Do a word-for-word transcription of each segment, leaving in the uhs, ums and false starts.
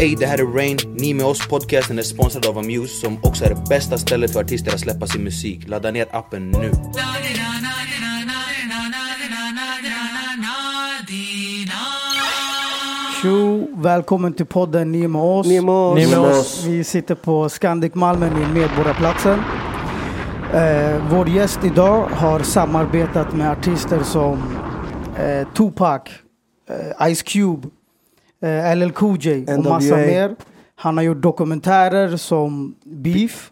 Hej, det här är Rain. Ni med oss podcasten är sponsrad av Amuse, som också är det bästa stället för artister att släppa sin musik. Ladda ner appen nu. Tjo, välkommen till podden Ni med oss. Ni med oss. Ni med oss. Vi sitter på Scandic Malmö i Medborgarplatsen. Eh, vår gäst idag har samarbetat med artister som eh, Tupac, eh, Ice Cube, eh, L L Cool J och N W A. Massa mer. Han har gjort dokumentärer som Beef,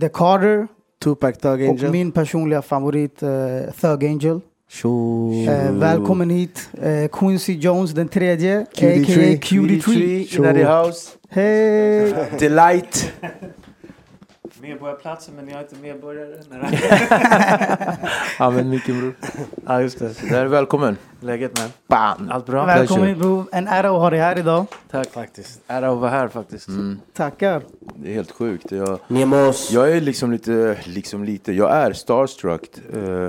The Carter, Tupac, Thug Angel och min personliga favorit eh, Thug Angel. Eh, välkommen hit eh, Quincy Jones den tredje, Q D three. Q D three i house. Hej! Delight! Medborgarplatsen, men jag är inte medborgare. Ja, men mycket bror. Ja, just det. Där är välkommen. Läget, man. Bam! Allt bra? Välkommen hit, bror. En ära att ha dig här idag. Tack. Faktiskt. Ära att vara här, faktiskt. Mm. Tackar. Det är helt sjukt. Jag, jag är liksom lite, liksom lite, jag är starstruck. Uh,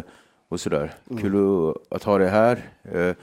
Och sådär. Mm. Kul att ha dig här. Uh,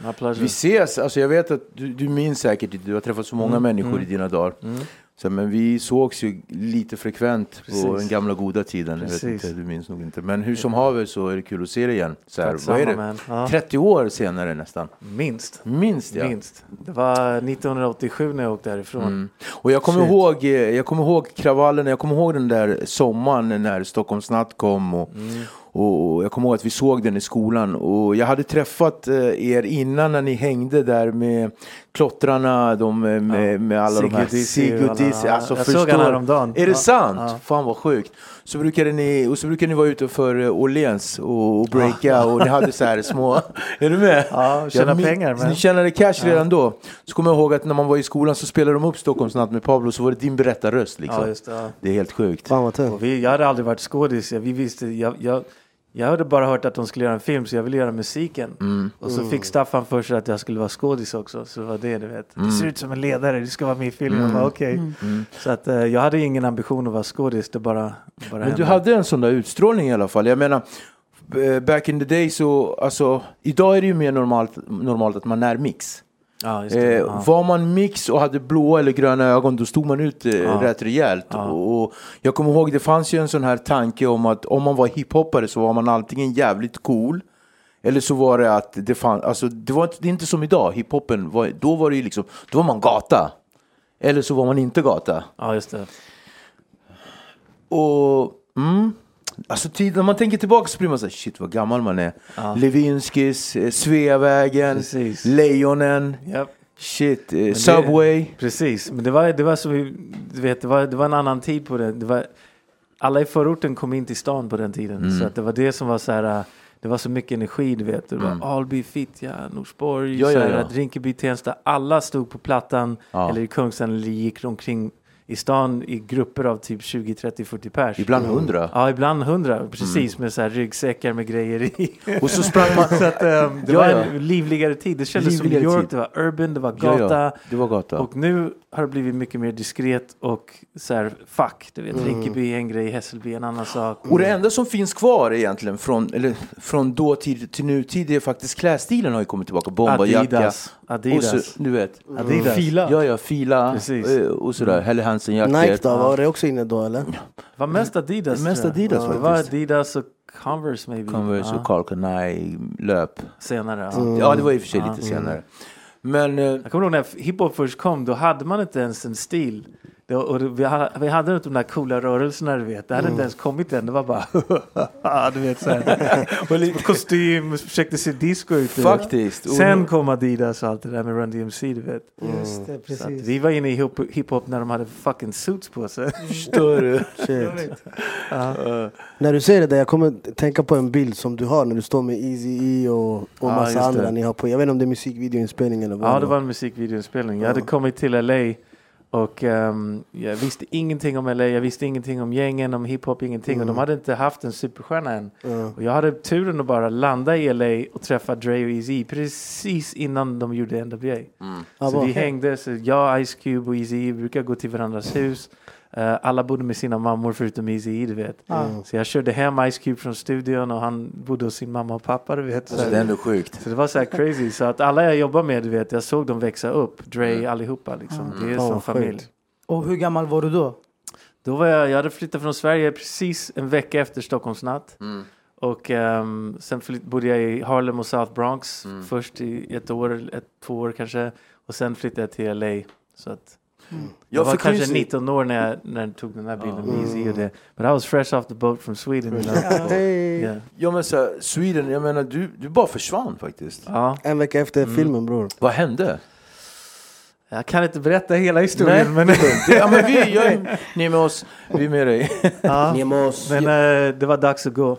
vi ses. Alltså jag vet att du, du minns säkert. Du har träffat så många mm. människor mm. i dina dagar. Mm. Så, men vi sågs ju lite frekvent. Precis. På den gamla goda tiden. Jag vet inte, du minns nog inte. Men hur som haver så är det kul att se dig igen. Så här, vad är det? Ja. trettio år senare nästan. Minst. Minst, ja. Minst. Det var nittonhundraåttiosju när jag åkte därifrån. Mm. Och jag kommer, ihåg, jag kommer ihåg kravallen. Jag kommer ihåg den där sommaren när Stockholmsnatt kom och... Mm. Och jag kommer ihåg att vi såg den i skolan. Och jag hade träffat er innan när ni hängde där med klottrarna. De, med, ja. Med alla Sigurdis, de här. Sigurdis. Ja. Alltså, jag förstår. Såg alla de dagen. Är det sant? Ja. Fan vad sjukt. Så brukade ni, och så brukade ni vara ute för Orleans och, och breaka. Ja. Och ni hade så här små... Är du med? Ja, och tjäna ja, pengar. Men... Ni tjänade cash ja. Redan då. Så kommer jag ihåg att när man var i skolan så spelade de upp Stockholmsnatt med Pablo. Så var det din berättarröst liksom. Ja, just det. Ja. Det är helt sjukt. Fan, och vi, jag hade aldrig varit skådis. Vi visste... Jag, jag, Jag hade bara hört att de skulle göra en film, så jag ville göra musiken. Mm. Och så fick Staffan för sig att jag skulle vara skådis också. Så det var det, du vet. Mm. Det ser ut som en ledare, du ska vara med i filmen. Mm. Okej. Okay. Mm. Så att, eh, jag hade ingen ambition att vara skådis, det bara, bara Men hände. Du hade en sån där utstrålning i alla fall. Jag menar, back in the day så... Alltså, idag är det ju mer normalt, normalt att man är mix. Ja, just det. Eh, ja. Var man mix och hade blå eller gröna ögon, då stod man ut eh, ja. Rätt rejält. Ja. Och, och jag kommer ihåg, det fanns ju en sån här tanke om att om man var hiphoppare så var man antingen jävligt cool, eller så var det att det fanns, alltså det var det är inte som idag, hiphoppen var, då var det ju liksom, då var man gata eller så var man inte gata. Ja, just det. Och mm, alltså tid, när man tänker tillbaka så blir man såhär, shit vad gammal man är. Ja. Levinskis, eh, Sveavägen, precis. Lejonen, yep. Shit, eh, Subway. Det, precis, men det var, det var som vi, du vet, det var, det var en annan tid på det. Det var, alla i förorten kom in till stan på den tiden. Mm. Så att det var det som var så här. Det var så mycket energi, du vet. Det var mm. Alby, Fittja, Norsborg, ja, ja, ja. Rinkeby, Tensta. Alla stod på Plattan, ja. Eller i Kungsan, eller gick omkring i stan i grupper av typ tjugo, trettio, fyrtio pers. Ibland hundra. Mm. Ja, ibland hundra. Precis, mm. med så här ryggsäckar med grejer i. Och så sprang man. Så att, um, det var en livligare tid. Det kändes livligare som New York, tid. Det var urban, det var gata. Ja, ja. Det var gata. Och nu har det blivit mycket mer diskret och så här, fuck, du vet. Mm. Rinkeby en grej, Hässelby en annan sak. Mm. Och det enda som finns kvar egentligen från, eller, från dåtid till nutid är faktiskt klädstilen har ju kommit tillbaka. Bomba, Adidas. Jacka. Adidas. Och så, du vet. Adidas. Fila. Ja, ja, fila. Precis. Och sådär, mm. Helle Hansen jackor. Nike då, var det också inne då, eller? Ja. Det var mest Adidas. Det, mest Adidas, ja. Det var Adidas och Converse, maybe. Converse och Kalkanai löp. Senare. Ja, mm. ja det var i och för sig lite mm. senare. Men, eh, jag kommer ihåg när hiphop först kom, då hade man inte ens en stil. Det, och vi, ha, vi hade inte de där coola rörelserna, du vet. Det hade mm. inte ens kommit än. Det var bara, du vet, så här. Kostym, försökte se disco ut. Faktiskt. Sen kom Adidas och allt det där med Run D M C, du vet. Mm. Just det, precis. Vi var inne i hiphop när de hade fucking suits på sig. Förstår du? Shit. Uh-huh. Uh. När du säger det där, jag kommer tänka på en bild som du har när du står med Eazy-E och, och massa ah, andra ni har på. Jag vet inte om det är musikvideoinspelning eller vad. Ja, det var en musikvideoinspelning. Jag hade kommit till L A och um, jag visste ingenting om L A, jag visste ingenting om gängen, om hiphop, ingenting. Mm. Och de hade inte haft en superstjärna än. Mm. Och jag hade turen att bara landa i L A och träffa Dre och Eazy precis innan de gjorde N W A. Mm. Så bara, vi hängde, så jag, Ice Cube och Eazy brukar gå till varandras hus. Uh, alla bodde med sina mammor förutom Eazy, du vet. Mm. Så jag körde hem Ice Cube från studion och han bodde hos sin mamma och pappa, du vet. Så alltså, det är ändå sjukt. Så det var så här crazy. Så att alla jag jobbar med, du vet, jag såg dem växa upp. Dre, mm. allihopa liksom. Mm. Det är oh, som familj. Sjukt. Och hur gammal var du då? Då var jag, jag hade flyttat från Sverige precis en vecka efter Stockholmsnatt. Mm. Och um, sen flytt, bodde jag i Harlem och South Bronx. Mm. Först i ett år, ett, två år kanske. Och sen flyttade jag till L A. Så att... Mm. Jag var kanske Quincy... nitton år när jag, när jag tog den här bilden med Eazy och det. But I was fresh off the boat from Sweden. Yeah. Hey. Yeah. Ja men så Sweden, jag menar du, du bara försvann faktiskt. Ja. En vecka efter mm. filmen, bror. Vad hände? Jag kan inte berätta hela historien. Nej. Men, ja, men vi gör, ni med oss, vi med dig. Ja. Ni med oss. Men äh, det var dags att gå.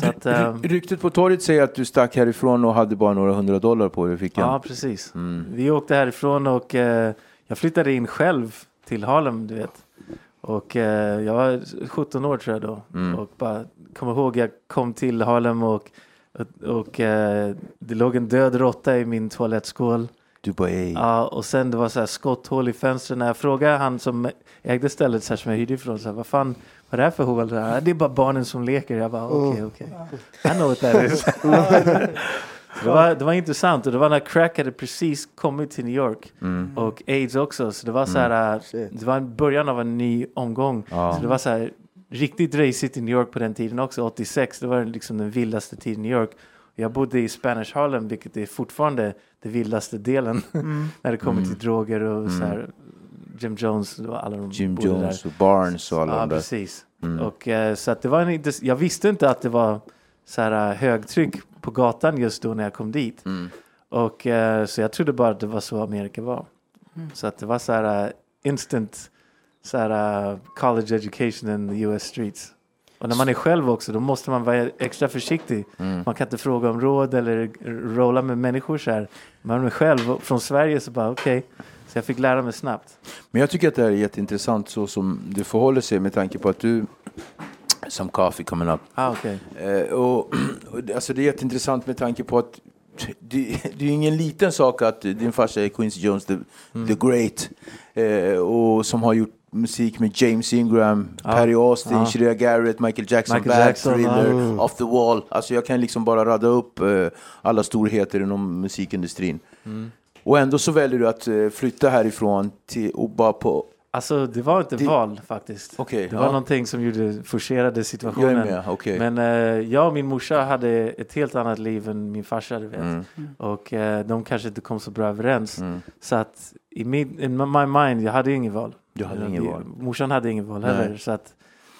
Så att, um, ryktet på torget säger att du stack härifrån och hade bara några hundra dollar på dig fickan. Ja precis. Mm. Vi åkte härifrån och uh, jag flyttade in själv till Harlem, du vet. Och eh, jag var sjutton år tror jag då. Mm. Och bara, kom ihåg, jag kom till Harlem och, och, och eh, det låg en död råtta i min toalettskål. Du bara, ej. Ja, och sen det var så här skotthål i fönstren. När jag frågade han som ägde stället så här, som jag hyrde ifrån, så här, vad fan, vad är det här för hål? Här, det är bara barnen som leker. Jag bara, okej, okej. I know what that is. Det var, det var intressant och det var när crack hade precis kommit till New York mm. och AIDS också, så det var så här mm. det var början av en ny omgång ah. så det var så här riktigt racet i New York på den tiden också, åttiosex, det var liksom den vildaste tiden i New York. Jag bodde i Spanish Harlem, vilket är fortfarande den vildaste delen mm. när det kommer till mm. droger och mm. så här Jim Jones och alla de Jim Jones där. Och Barnes och alla ja, de där. Precis. Mm. Och så att det var en, jag visste inte att det var så här högtryck på gatan just då när jag kom dit. Mm. Och uh, så jag trodde bara att det var så Amerika var. Mm. Så att det var så här uh, instant så här uh, college education in the U S streets. Och när man är själv också, då måste man vara extra försiktig. Mm. Man kan inte fråga om råd eller rolla med människor så här. Man är själv från Sverige så bara okej. Okay. Så jag fick lära mig snabbt. Men jag tycker att det här är jätteintressant så som du förhåller sig med tanke på att du some coffee coming up. Ah, okay. eh, och, alltså det är jätteintressant med tanke på att det, det är ingen liten sak att din farsa är Quincy Jones the, mm. the Great eh, och som har gjort musik med James Ingram, ah. Perry Austin, ah. Shreya Garrett, Michael Jackson, Michael Bad, Jackson, Thriller, ah. Off the Wall. Alltså jag kan liksom bara rada upp eh, alla storheter inom musikindustrin. Mm. Och ändå så väljer du att eh, flytta härifrån till och bara på. Alltså det var inte det... val faktiskt. Okay, det var ja. någonting som gjorde, forcerade situationen. Jag är med, okay. Men eh, jag och min morsa hade ett helt annat liv än min farsa, du vet. Mm. Och eh, de kanske inte kom så bra överens. Mm. Så att i min, in my mind, jag hade ingen val. Du hade ingen val. Morsan hade ingen val heller. Så att,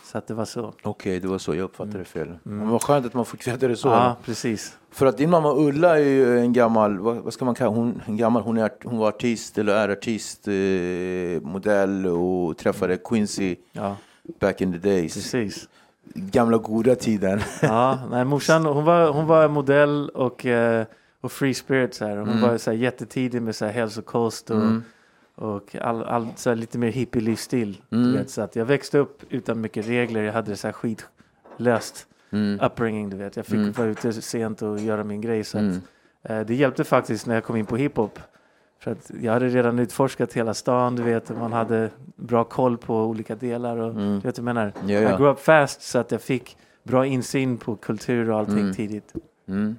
så att det var så. Okej, okay, det var så. Jag uppfattade mm. det fel. Mm. Men vad skönt att man fick veta det så. Ja, precis. För att din mamma Ulla är ju en gammal, vad, vad ska man kalla hon, en gammal, hon, är, hon var artist eller är artist, eh, modell och träffade Quincy ja. back in the days. Precis. Gamla goda tiden. Ja, nej, morsan, hon var, hon var modell och, eh, och free spirit så här. Hon mm. var så här jättetidig med så här hälsokost och, mm. och all, all, så här, lite mer hippie livsstil. Mm. Du vet, så att jag växte upp utan mycket regler, jag hade det så här skitlöst. Mm. Upbringing, du vet. Jag fick mm. vara ute sent och göra min grej. Så att, mm. eh, det hjälpte faktiskt när jag kom in på hiphop. För att jag hade redan utforskat hela stan, du vet. Man hade bra koll på olika delar. Och, mm. du vet vad jag menar. Ja, ja. I grew up fast så att jag fick bra insyn på kultur och allting mm. tidigt. Mm.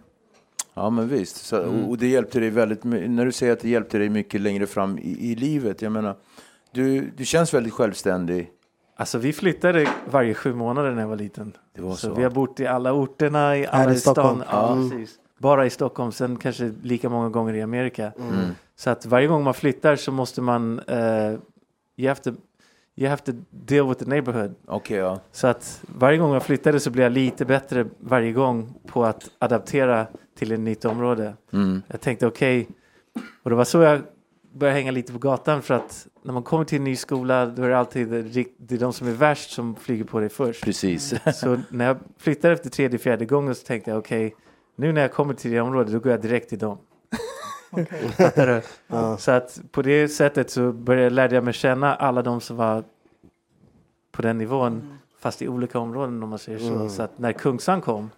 Ja, men visst. Så, och, och det hjälpte dig väldigt mycket. När du säger att det hjälpte dig mycket längre fram i, i livet. Jag menar, du, du känns väldigt självständig. Alltså vi flyttade varje sju månader när jag var liten. Det var så. Så vi har bott i alla orterna, i alla i stan. Ja, mm. precis. bara i Stockholm, sen kanske lika många gånger i Amerika. Mm. Så att varje gång man flyttar så måste man uh, you have to you have to deal with the neighborhood. Okay, ja. Så att varje gång jag flyttade så blev jag lite bättre varje gång på att adaptera till ett nytt område. Mm. Jag tänkte okej, okay. Och det var så jag började hänga lite på gatan, för att när man kommer till en ny skola då är det alltid det är de som är värst som flyger på dig först. Precis. Så när jag flyttade efter tredje, fjärde gången så tänkte jag okej, okay, nu när jag kommer till det området då går jag direkt till dem. Okay. Ja. Så att på det sättet så började, lärde jag mig känna alla de som var på den nivån, mm. fast i olika områden om man säger så. Mm. Så att när Kungsan kom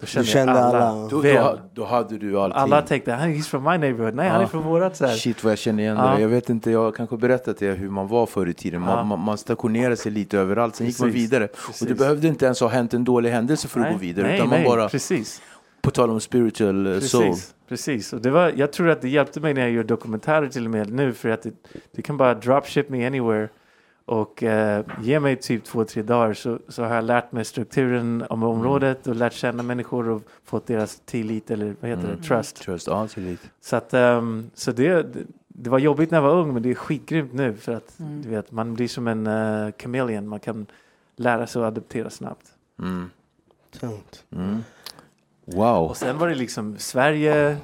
då kände, kände jag alla, alla. Då, då, då hade du allting. Alla tänkte, he's from my neighborhood. Nej, ja. Han är från vårat. Så här. Shit vad jag känner igen ja. det. Jag vet inte, jag kanske berättar till er hur man var förr i tiden. Man, ja. man, man stationerade sig lite överallt. Sen precis. Gick man vidare. Precis. Och det behövde inte ens ha hänt en dålig händelse för nej. Att gå vidare. Nej, utan nej, man bara... Precis. På tal om spiritual precis, soul. Precis, och det var, jag tror att det hjälpte mig när jag gör dokumentärer till och med nu, för att det, det kan bara dropship me anywhere och eh, ge mig typ två, tre dagar så, så har jag lärt mig strukturen om området och lärt känna människor och fått deras tillit eller vad heter mm. det? Trust. Trust, ja, tillit. Så, att, um, så det, det, det var jobbigt när jag var ung, men det är skitgrymt nu för att mm. du vet, man blir som en uh, chameleon, man kan lära sig och adaptera snabbt. Mm. Sånt. Mm. Wow. Och sen var det liksom Sverige,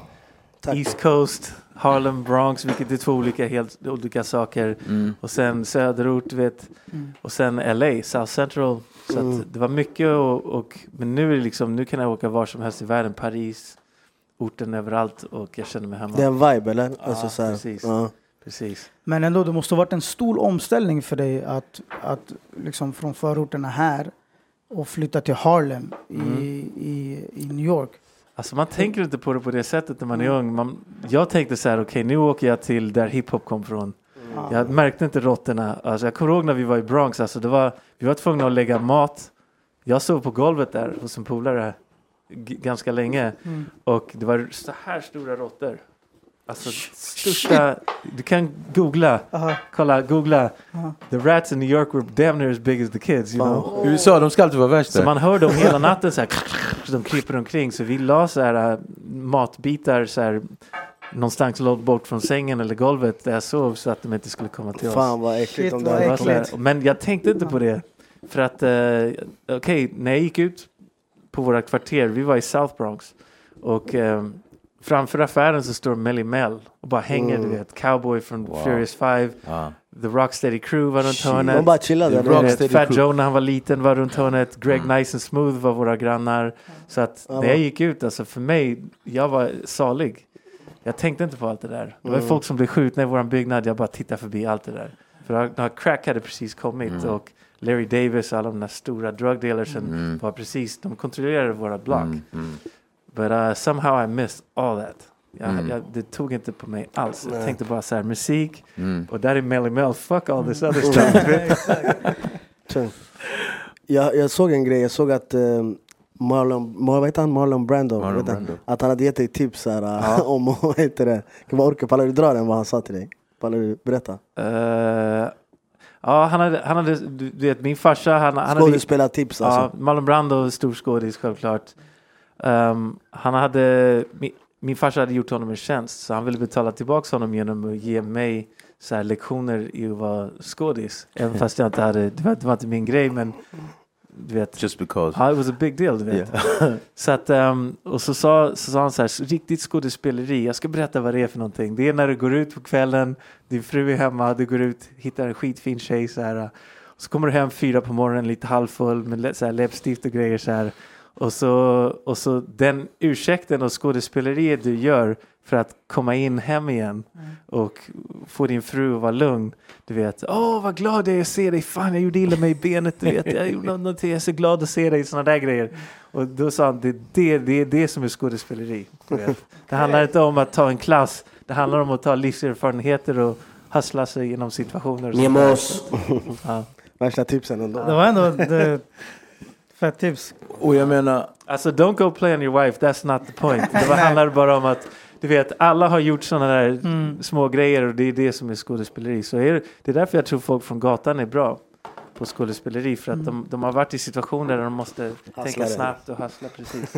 tack. East Coast, Harlem, Bronx, vilket är två olika helt olika saker. Mm. Och sen söderort, vet. Mm. Och sen L A, South Central. Så mm. att det var mycket och, och men nu är det liksom, nu kan jag åka var som helst i världen, Paris, orten överallt och jag känner mig hemma. Det är en vibe eller? Ja, alltså, så här. Precis. Ja. Precis. Men ändå, det måste ha varit en stor omställning för dig att att liksom från förorterna här och flytta till Harlem i, mm. i, i New York. Alltså man tänker inte på det på det sättet när man är mm. ung. Man, jag tänkte så här, okej okay, nu åker jag till där hiphop kom från. Mm. Jag märkte inte råttorna. Alltså jag kommer ihåg när vi var i Bronx. Alltså det var, vi var tvungna att lägga mat. Jag sov på golvet där hos en polare g- ganska länge. Mm. Och det var så här stora råttor. Alltså största, du kan googla, uh-huh. kolla, googla uh-huh. the rats in New York were damn near as big as the kids, you know. Oh. U S A, de ska alltid vara värst där. Så man hör dem hela natten så här, så de kryper omkring, så vi la så här matbitar så här någonstans långt bort från sängen eller golvet där jag sov så att de inte skulle komma till oss. Fan vad äckligt om det var. Men jag tänkte inte på det för att, eh, okej, okay, när jag gick ut på våra kvarter, vi var i South Bronx och eh, framför affären så står Melly Mel och bara hänger, mm. du vet, Cowboy från wow. Furious Five, ah. The Rocksteady Crew var runt hörnet. De bara chillade. Rocksteady Fat Crew. Joe när han var liten var runt hörnet. Greg mm. Nice and Smooth var våra grannar. Så att ah, när jag gick ut, alltså för mig, jag var salig. Jag tänkte inte på allt det där. Det var mm. folk som blev skjutna i våran byggnad, jag bara tittade förbi allt det där. För när crack hade precis kommit mm. och Larry Davis och alla de där stora drug dealersen mm. var precis, de kontrollerade våra block. Mm. Mm. But uh, somehow I missed all that. Jag, mm. jag, det tog inte på mig alls. Jag tänkte bara så här, musik. Mm. Och där är Melly Mel, fuck all this other stuff. jag, jag såg en grej. Jag såg att um, Marlon, vad heter han? Marlon Brando. Marlon vet Brando. Att han hade gett dig tips här, ja. om vad heter det. Kan man orka, pallar du dra den vad han sa till dig? Pallar du berätta? Uh, ja, han hade, han hade, du vet, min farsa. Han, han hade spela tips alltså. Ja, Marlon Brando, stor skådis, självklart. Um, han hade min, min farsa hade gjort honom en tjänst, så han ville betala tillbaka honom genom att ge mig så här lektioner i att vara skådis, även fast jag inte hade, det var, det var inte min grej, men du vet, just because I was a big deal, du vet. Yeah. Så att um, och så sa, så sa han så här, riktigt skådespeleri, jag ska berätta vad det är för någonting. Det är när du går ut på kvällen, din fru är hemma, du går ut, hittar en skitfin tjej så här, och så kommer du hem fyra på morgonen lite halvfull med så här läppstift och grejer så här. Och så, och så den ursäkten och skådespeleriet du gör för att komma in hem igen och få din fru att vara lugn. Du vet, åh oh, vad glad jag är att se dig. Fan, jag gjorde illa mig i benet. Du vet, jag gjorde någonting, jag är så glad att se dig. Sådana där grejer. Och då sa han, det är det, det, det som är skådespeleri. Du vet. Det handlar inte om att ta en klass. Det handlar om att ta livserfarenheter och hassla sig genom situationer. Nemos. Ja. Värsta tipsen ändå. Det var ändå... Det, tips. Och jag menar, alltså don't go play on your wife, that's not the point. Det handlar bara om att, du vet, alla har gjort såna där mm. små grejer, och det är det som är skådespeleri. Så är det, det är därför jag tror folk från gatan är bra på skådespeleri, för att mm. de, de har varit i situationer där de måste hassla tänka det. Snabbt och hassla, precis.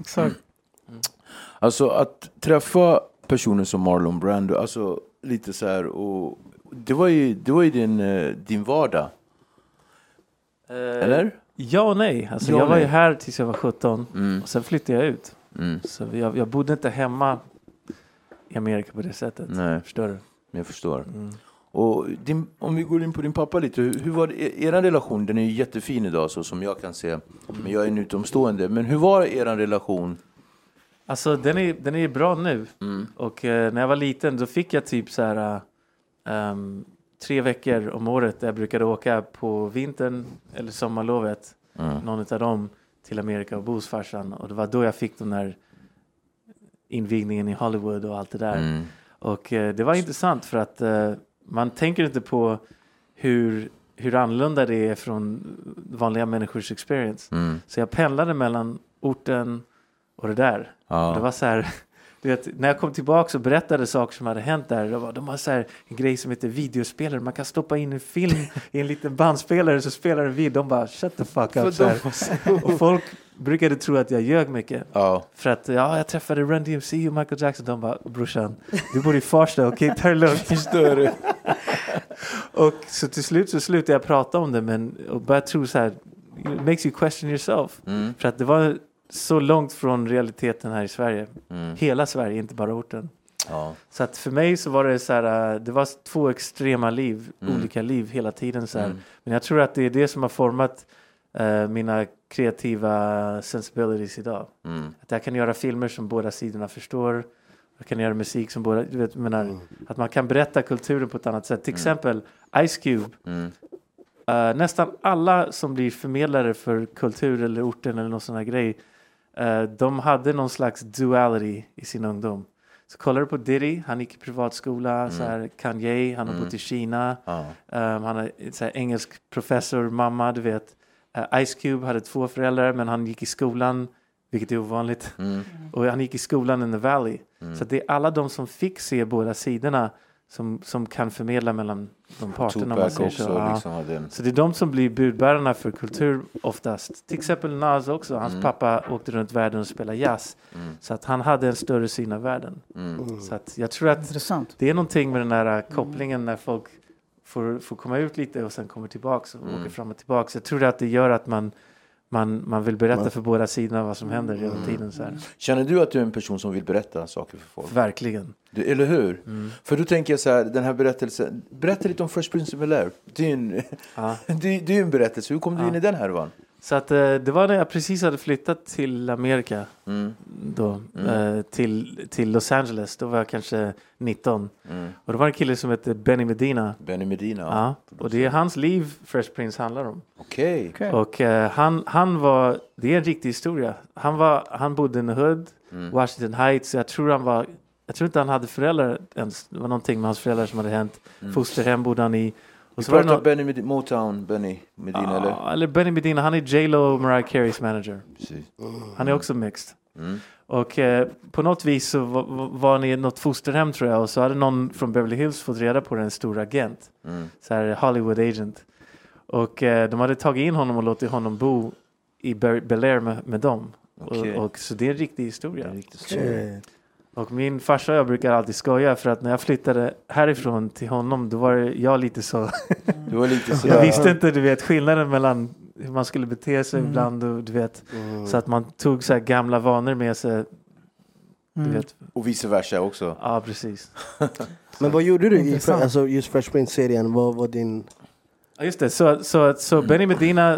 Exakt. Mm. Mm. Alltså att träffa personer som Marlon Brando, alltså lite så här, och det var ju, det var ju din, din vardag. Eh, Eller? Ja och nej. Alltså, ja, jag var nej. ju här tills jag var sjutton. Mm. Och sen flyttade jag ut. Mm. Så jag, jag bodde inte hemma i Amerika på det sättet. Nej. Förstår du? Jag förstår. Mm. Och din, om vi går in på din pappa lite, hur, hur var det, er relation? Den är ju jättefin idag så som jag kan se. Men jag är en utomstående. Men hur var er relation? Alltså den är, den är bra nu. Mm. Och eh, när jag var liten då fick jag typ så här um, tre veckor om året där jag brukade åka på vintern eller sommarlovet. Mm. Någon utav dem till Amerika och bosfarsan. Och det var då jag fick den här invigningen i Hollywood och allt det där. Mm. Och eh, det var intressant för att eh, man tänker inte på hur, hur annorlunda det är från vanliga människors experience. Mm. Så jag pendlade mellan orten och det där. Ah. Och det var så här, du vet, när jag kom tillbaka så berättade saker som hade hänt där. Det var, de har så här en grej som heter videospelare. Man kan stoppa in en film i en liten bandspelare så spelar en video. De bara, shut the fuck up. Så här. Och folk brukade tro att jag ljög mycket. Oh. För att ja, jag träffade Run D M C och Michael Jackson. De bara, brorsan, du bor i Farsta, okej, okay, ta det lugnt. Förstår du? Och så till slut så slutade jag prata om det. Men och bara tro så här, it makes you question yourself. Mm. För att det var så långt från realiteten här i Sverige. Mm. Hela Sverige, inte bara orten. Ja. Så att för mig så var det så här, det var två extrema liv, mm. olika liv hela tiden så här. Mm. Men jag tror att det är det som har format uh, mina kreativa sensibilities idag. Mm. Att jag kan göra filmer som båda sidorna förstår. Jag kan göra musik som båda, du vet, menar, mm. att man kan berätta kulturen på ett annat sätt. Till mm. exempel Ice Cube. Mm. Uh, nästan alla som blir förmedlare för kultur eller orten eller någon sån här grej, Uh, de hade någon slags duality i sin ungdom. Så kollar du på Diddy, han gick i privatskola, mm. så här, Kanye, han mm. har bott i Kina, ah. um, han är så här, engelsk professor, mamma, du vet. Uh, Ice Cube hade två föräldrar, men han gick i skolan, vilket är ovanligt. Mm. Och han gick i skolan in the valley. Mm. Så det är alla de som fick se båda sidorna som, som kan förmedla mellan de parterna. Man säger också, så. Ja. Liksom den. Så det är de som blir budbärarna för kultur oftast. Till exempel Nas också. Hans mm. pappa åkte runt världen och spelade jazz. Mm. Så att han hade en större syn av världen. Mm. Så att jag tror att intressant. Det är någonting med den här kopplingen när folk får, får komma ut lite och sen kommer tillbaka och mm. åker fram och tillbaka. Så jag tror att det gör att man Man, man vill berätta man. för båda sidorna vad som händer hela mm. tiden. Så här. Känner du att du är en person som vill berätta saker för folk? Verkligen. Du, eller hur? Mm. För då tänker jag så här, den här berättelsen. Berätta lite om Fresh Prince of Bel Air. Det är ju en, ah. det, det är en berättelse. Hur kom ah. du in i den här van? Så att, det var när jag precis hade flyttat till Amerika. Mm. Då, mm. Till, till Los Angeles. Då var jag kanske nitton. Mm. Och det var en kille som hette Benny Medina. Benny Medina. Ja. Och det är hans liv Fresh Prince handlar om. Okej. Okay. Okay. Och uh, han, han var... Det är en riktig historia. Han, var, han bodde i en hood. Mm. Washington Heights. Jag tror han var... Jag tror inte han hade föräldrar ens. Det var någonting med hans föräldrar som hade hänt. Mm. Fosterhem bodde han i... Och så var någon... Benny Med- Motown, Benny Medina, ah, eller? Eller Benny Medina, han är J-Lo och Mariah Careys manager. Precis. Han är också mixed. Mm. Och eh, på något vis så var, var han i något fosterhem tror jag. Och så hade någon från Beverly Hills fått reda på det, en stor agent. Mm. Så här Hollywood agent. Och eh, de hade tagit in honom och låtit honom bo i Be- Bel Air med, med dem. Okay. Och, och, så det är en riktig historia. En riktig historia. Okay. Och min farsa och jag brukar alltid skoja för att när jag flyttade härifrån till honom då var jag lite så... Du var lite så. Jag visste inte, du vet, skillnaden mellan hur man skulle bete sig mm. ibland och du vet, mm. så att man tog så här gamla vanor med sig, du mm. vet. Och vice versa också. Ja, precis. Men vad gjorde du i alltså, just Fresh Prince-serien? Vad var din... Ja, just det. Så, så, så Benny Medina,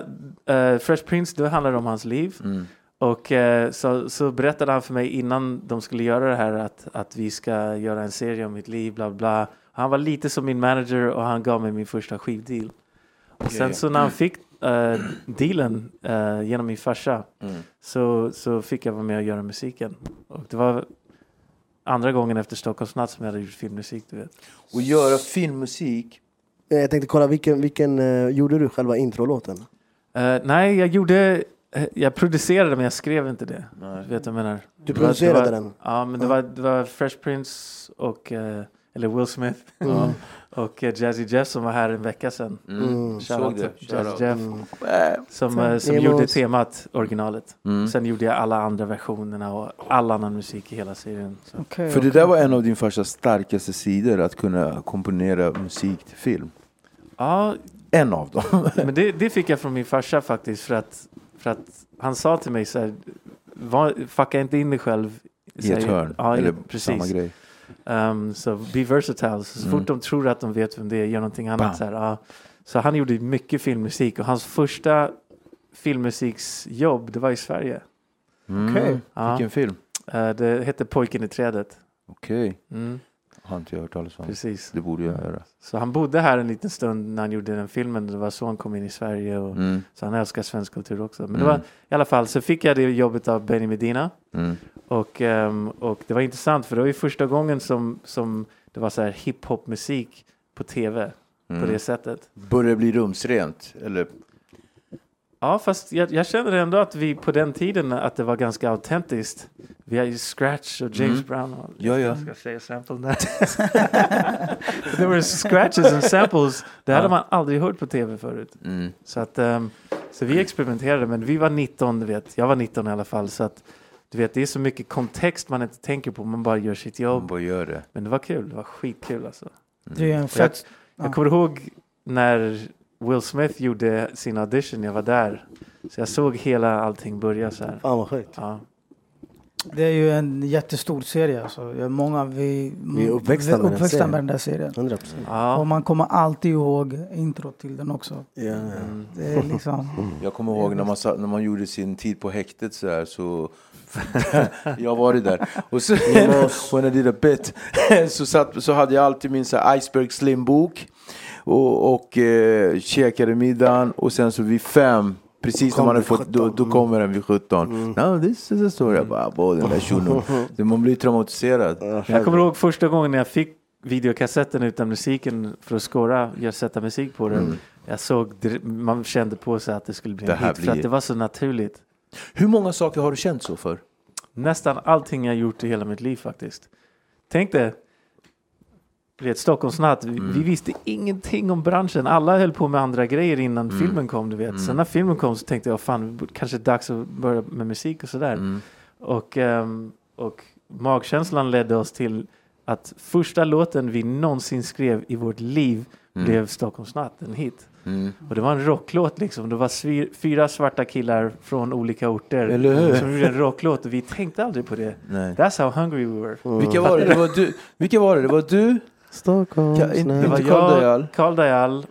uh, Fresh Prince, då handlar det om hans liv. Mm. Och eh, så, så berättade han för mig innan de skulle göra det här att, att vi ska göra en serie om mitt liv, bla bla. Han var lite som min manager och han gav mig min första skivdeal. Och okay. sen så när han fick eh, dealen eh, genom min farsa mm. så, så fick jag vara med och göra musiken. Och det var andra gången efter Stockholmsnatt som jag hade gjort filmmusik, du vet. Och göra filmmusik? Jag tänkte kolla, vilken, vilken uh, gjorde du själva introlåten? Uh, nej, jag gjorde... Jag producerade, men jag skrev inte det. Nej. Vet du vad jag menar? Du producerade var, den? Ja, men det, mm. var, det var Fresh Prince och eh, eller Will Smith mm. och Jazzy Jeff som var här en vecka sedan. Mm. Såg det. Jazzy Jeff mm. som, mm. som mm. gjorde temat, originalet. Mm. Sen gjorde jag alla andra versionerna och all annan musik i hela serien. Okay, För okay. det där var en av din första starkaste sidor, att kunna komponera musik till film. Ja. En av dem. Men det, det fick jag från min farsa faktiskt, för att, för att han sa till mig så här, var, fucka inte in dig själv i ett hörn, ja, eller precis. Samma grej. Um, så so be versatile. Så mm. fort de tror att de vet vem det är, gör någonting annat. Så, här, uh. så han gjorde mycket filmmusik, och hans första filmmusiksjobb, det var i Sverige. Mm. Okej, okay. uh. vilken film? Uh, det hette Pojken i trädet. Okej. Okay. Mm. Har inte jag hört talas om. Precis. Det borde jag göra. Så han bodde här en liten stund när han gjorde den filmen. Det var så han kom in i Sverige. Och mm. Så han älskar svensk kultur också. Men mm. det var, i alla fall så fick jag det jobbet av Benny Medina. Mm. Och, um, och det var intressant, för det var ju första gången som, som det var så här hiphopmusik på tv. Mm. På det sättet. Började det bli rumsrent? Eller... Ja, fast jag, jag känner ändå att vi på den tiden, att det var ganska autentiskt. Vi har ju Scratch och James mm. Brown. Och, ja, ja. Jag ska säga sample där. There were scratches and samples. Det hade ja. man aldrig hört på tv förut. Mm. Så, att, um, så vi experimenterade, men vi var nitton, du vet. Jag var nitton i alla fall, så att du vet, det är så mycket kontext man inte tänker på. Man bara gör sitt jobb. Man bara gör det. Men det var kul, det var skitkul alltså. Mm. Det är en fett... Jag, jag kommer ihåg när... Will Smith gjorde sin audition, jag var där. Så jag såg hela allting börja så här. Ja, vad skönt. Ja. Det är ju en jättestor serie. Alltså. Många vi, vi är uppväxta med, med den där serien. hundra procent. Ja. Och man kommer alltid ihåg intro till den också. Ja, ja. Det är liksom... Jag kommer ihåg när man, sa, när man gjorde sin tid på häktet så här, så... jag var där. Och så when I did a bit, så, satt, så hade jag alltid min så här, Iceberg Slim-bok. Och, och eh, käkade middagen. Och sen så vid fem, precis kom när man hade fått, då, då kommer den vid sjutton. Mm. No, this is a story about mm. den där tjugo. Man blir traumatiserad. Jag kommer ihåg första gången när jag fick videokassetten utan musiken för att skåra, jag sätta musik på den. Mm. Jag såg, man kände på sig att det skulle bli det en hit, blir... för att det var så naturligt. Hur många saker har du känt så för? Nästan allting jag gjort i hela mitt liv faktiskt. Tänk det. Vet, Stockholmsnatt, mm. vi visste ingenting om branschen. Alla höll på med andra grejer innan mm. filmen kom, du vet. Mm. Sen när filmen kom så tänkte jag, fan, kanske dags att börja med musik och sådär. Mm. Och, um, och magkänslan ledde oss till att första låten vi någonsin skrev i vårt liv mm. blev Stockholmsnatt, en hit. Mm. Och det var en rocklåt liksom. Det var svir, fyra svarta killar från olika orter som gjorde en rocklåt, och vi tänkte aldrig på det. Nej. That's how hungry we were. Mm. Vilka var det? Det var du. Vilka var det? Det var du? Stockholmsnatt. Det var jag, Carl Dajal,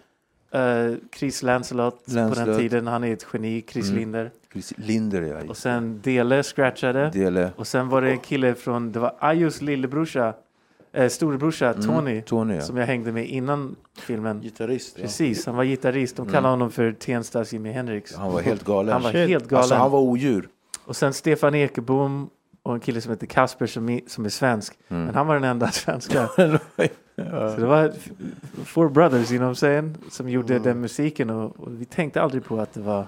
uh, Chris Lancelot, Lancelot på den tiden. Han är ett geni, Chris mm. Linder. Chris Linder, ja. Och sen Dele scratchade. Dele. Och sen var det en kille från, det var Ayos lillebrorsa, äh, storebrorsa, Tony. Mm, Tony ja. Som jag hängde med innan filmen. Gitarrist. Precis, ja. Han var gitarrist. De kallade mm. honom för Tenstas Jimi Hendrix. Han var helt galen. Han var Shit. helt galen. Alltså, han var odjur. Och sen Stefan Ekebom och en kille som heter Kasper som är, som är svensk. Mm. Men han var den enda svenska. Så det var Four Brothers, you know what I'm saying, som gjorde mm. den musiken, och, och vi tänkte aldrig på att det var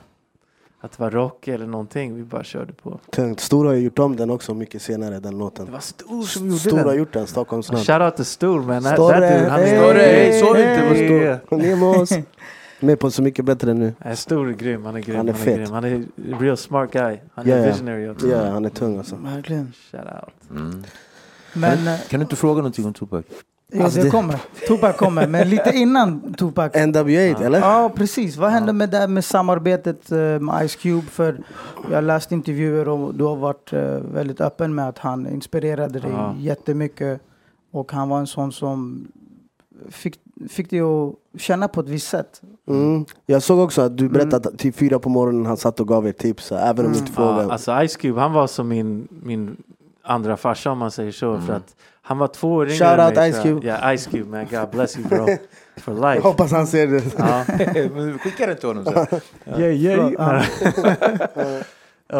att det var rock eller någonting, vi bara körde på. Tänkt, Stor har gjort om den också mycket senare, den låten. Det var Stor som gjorde Stor den. Stor har gjort den, Stockholmsnatt. Shout out till Stor, men that dude, han är Stor. Såg inte vad Stor. Ni måste med på så mycket bättre nu. Nej, Stor är grym, han är grym, han är, han är grym. Han är real smart guy. Han yeah, är visionary också. Ja, yeah, han är tung alltså. Verkligen. Shout out. Mm. Men kan, kan du inte fråga någonting om Tupac? Alltså det kommer. Tupac kommer, men lite innan Tupac. N W A, eller? Ja, precis. Vad hände med det med samarbetet med Ice Cube? För jag läste intervjuer och du har varit väldigt öppen med att han inspirerade dig ja. jättemycket. Och han var en sån som fick, fick dig att känna på ett visst sätt. Mm. Jag såg också att du berättade mm. till fyra på morgonen han satt och gav er tips, även om mm. inte frågade. Ja, alltså Ice Cube, han var som min... min andra farsa, om man säger så, mm. för att han var två år yngre. Shout out Ice Cube. Ja, Ice Cube, man. God bless you, bro. For life. Jag hoppas han ser det. Ja. Men skickar det till honom så. Ja, ja.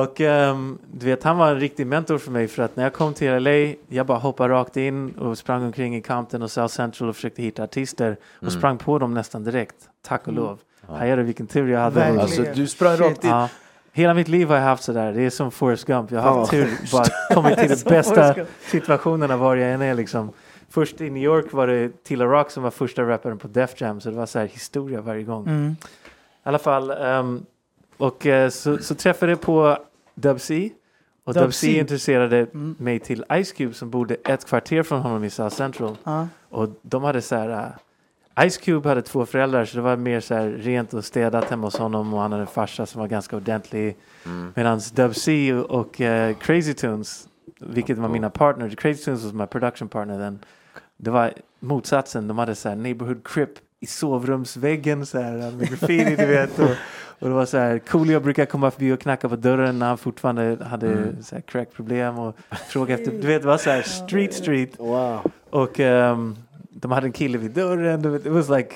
Och um, du vet, han var en riktig mentor för mig, för att när jag kom till L A, jag bara hoppade rakt in och sprang omkring i Compton och South Central och försökte hitta artister och mm. sprang på dem nästan direkt. Tack och lov. Mm. Ja. Här är det vilken tur jag hade. Mm. Alltså, du sprang rakt in. Ja. Hela mitt liv har jag haft sådär. Det är som Forrest Gump. Jag har haft tur. Bara kommit till de bästa situationerna var jag än är liksom. först i New York var det Tilla Rock som var första rapparen på Def Jam, så det var så här historia varje gång. Mm. I alla fall, um, och uh, så, så träffade jag på Dub C, och Dub, Dub C, C intresserade mm. mig till Ice Cube som bodde ett kvarter från honom i South Central. Ah. Och de hade så här... Uh, Ice Cube hade två föräldrar, så det var mer så här rent och städat hemma hos honom, och han hade en farsa som var ganska ordentlig. Mm. Medan Dub C och uh, Crazy Tunes, vilket var mina partners, Crazy Tunes was my production partner then, det var motsatsen. De hade så här neighborhood crip i sovrumsväggen så här med graffiti, du vet, och, och det var så här cool. Jag brukar komma förbi och knacka på dörren när han fortfarande hade mm. så här crackproblem och fråga efter, du vet, det var så här street street. Wow. Och um, de hade en kille vid dörren. It was like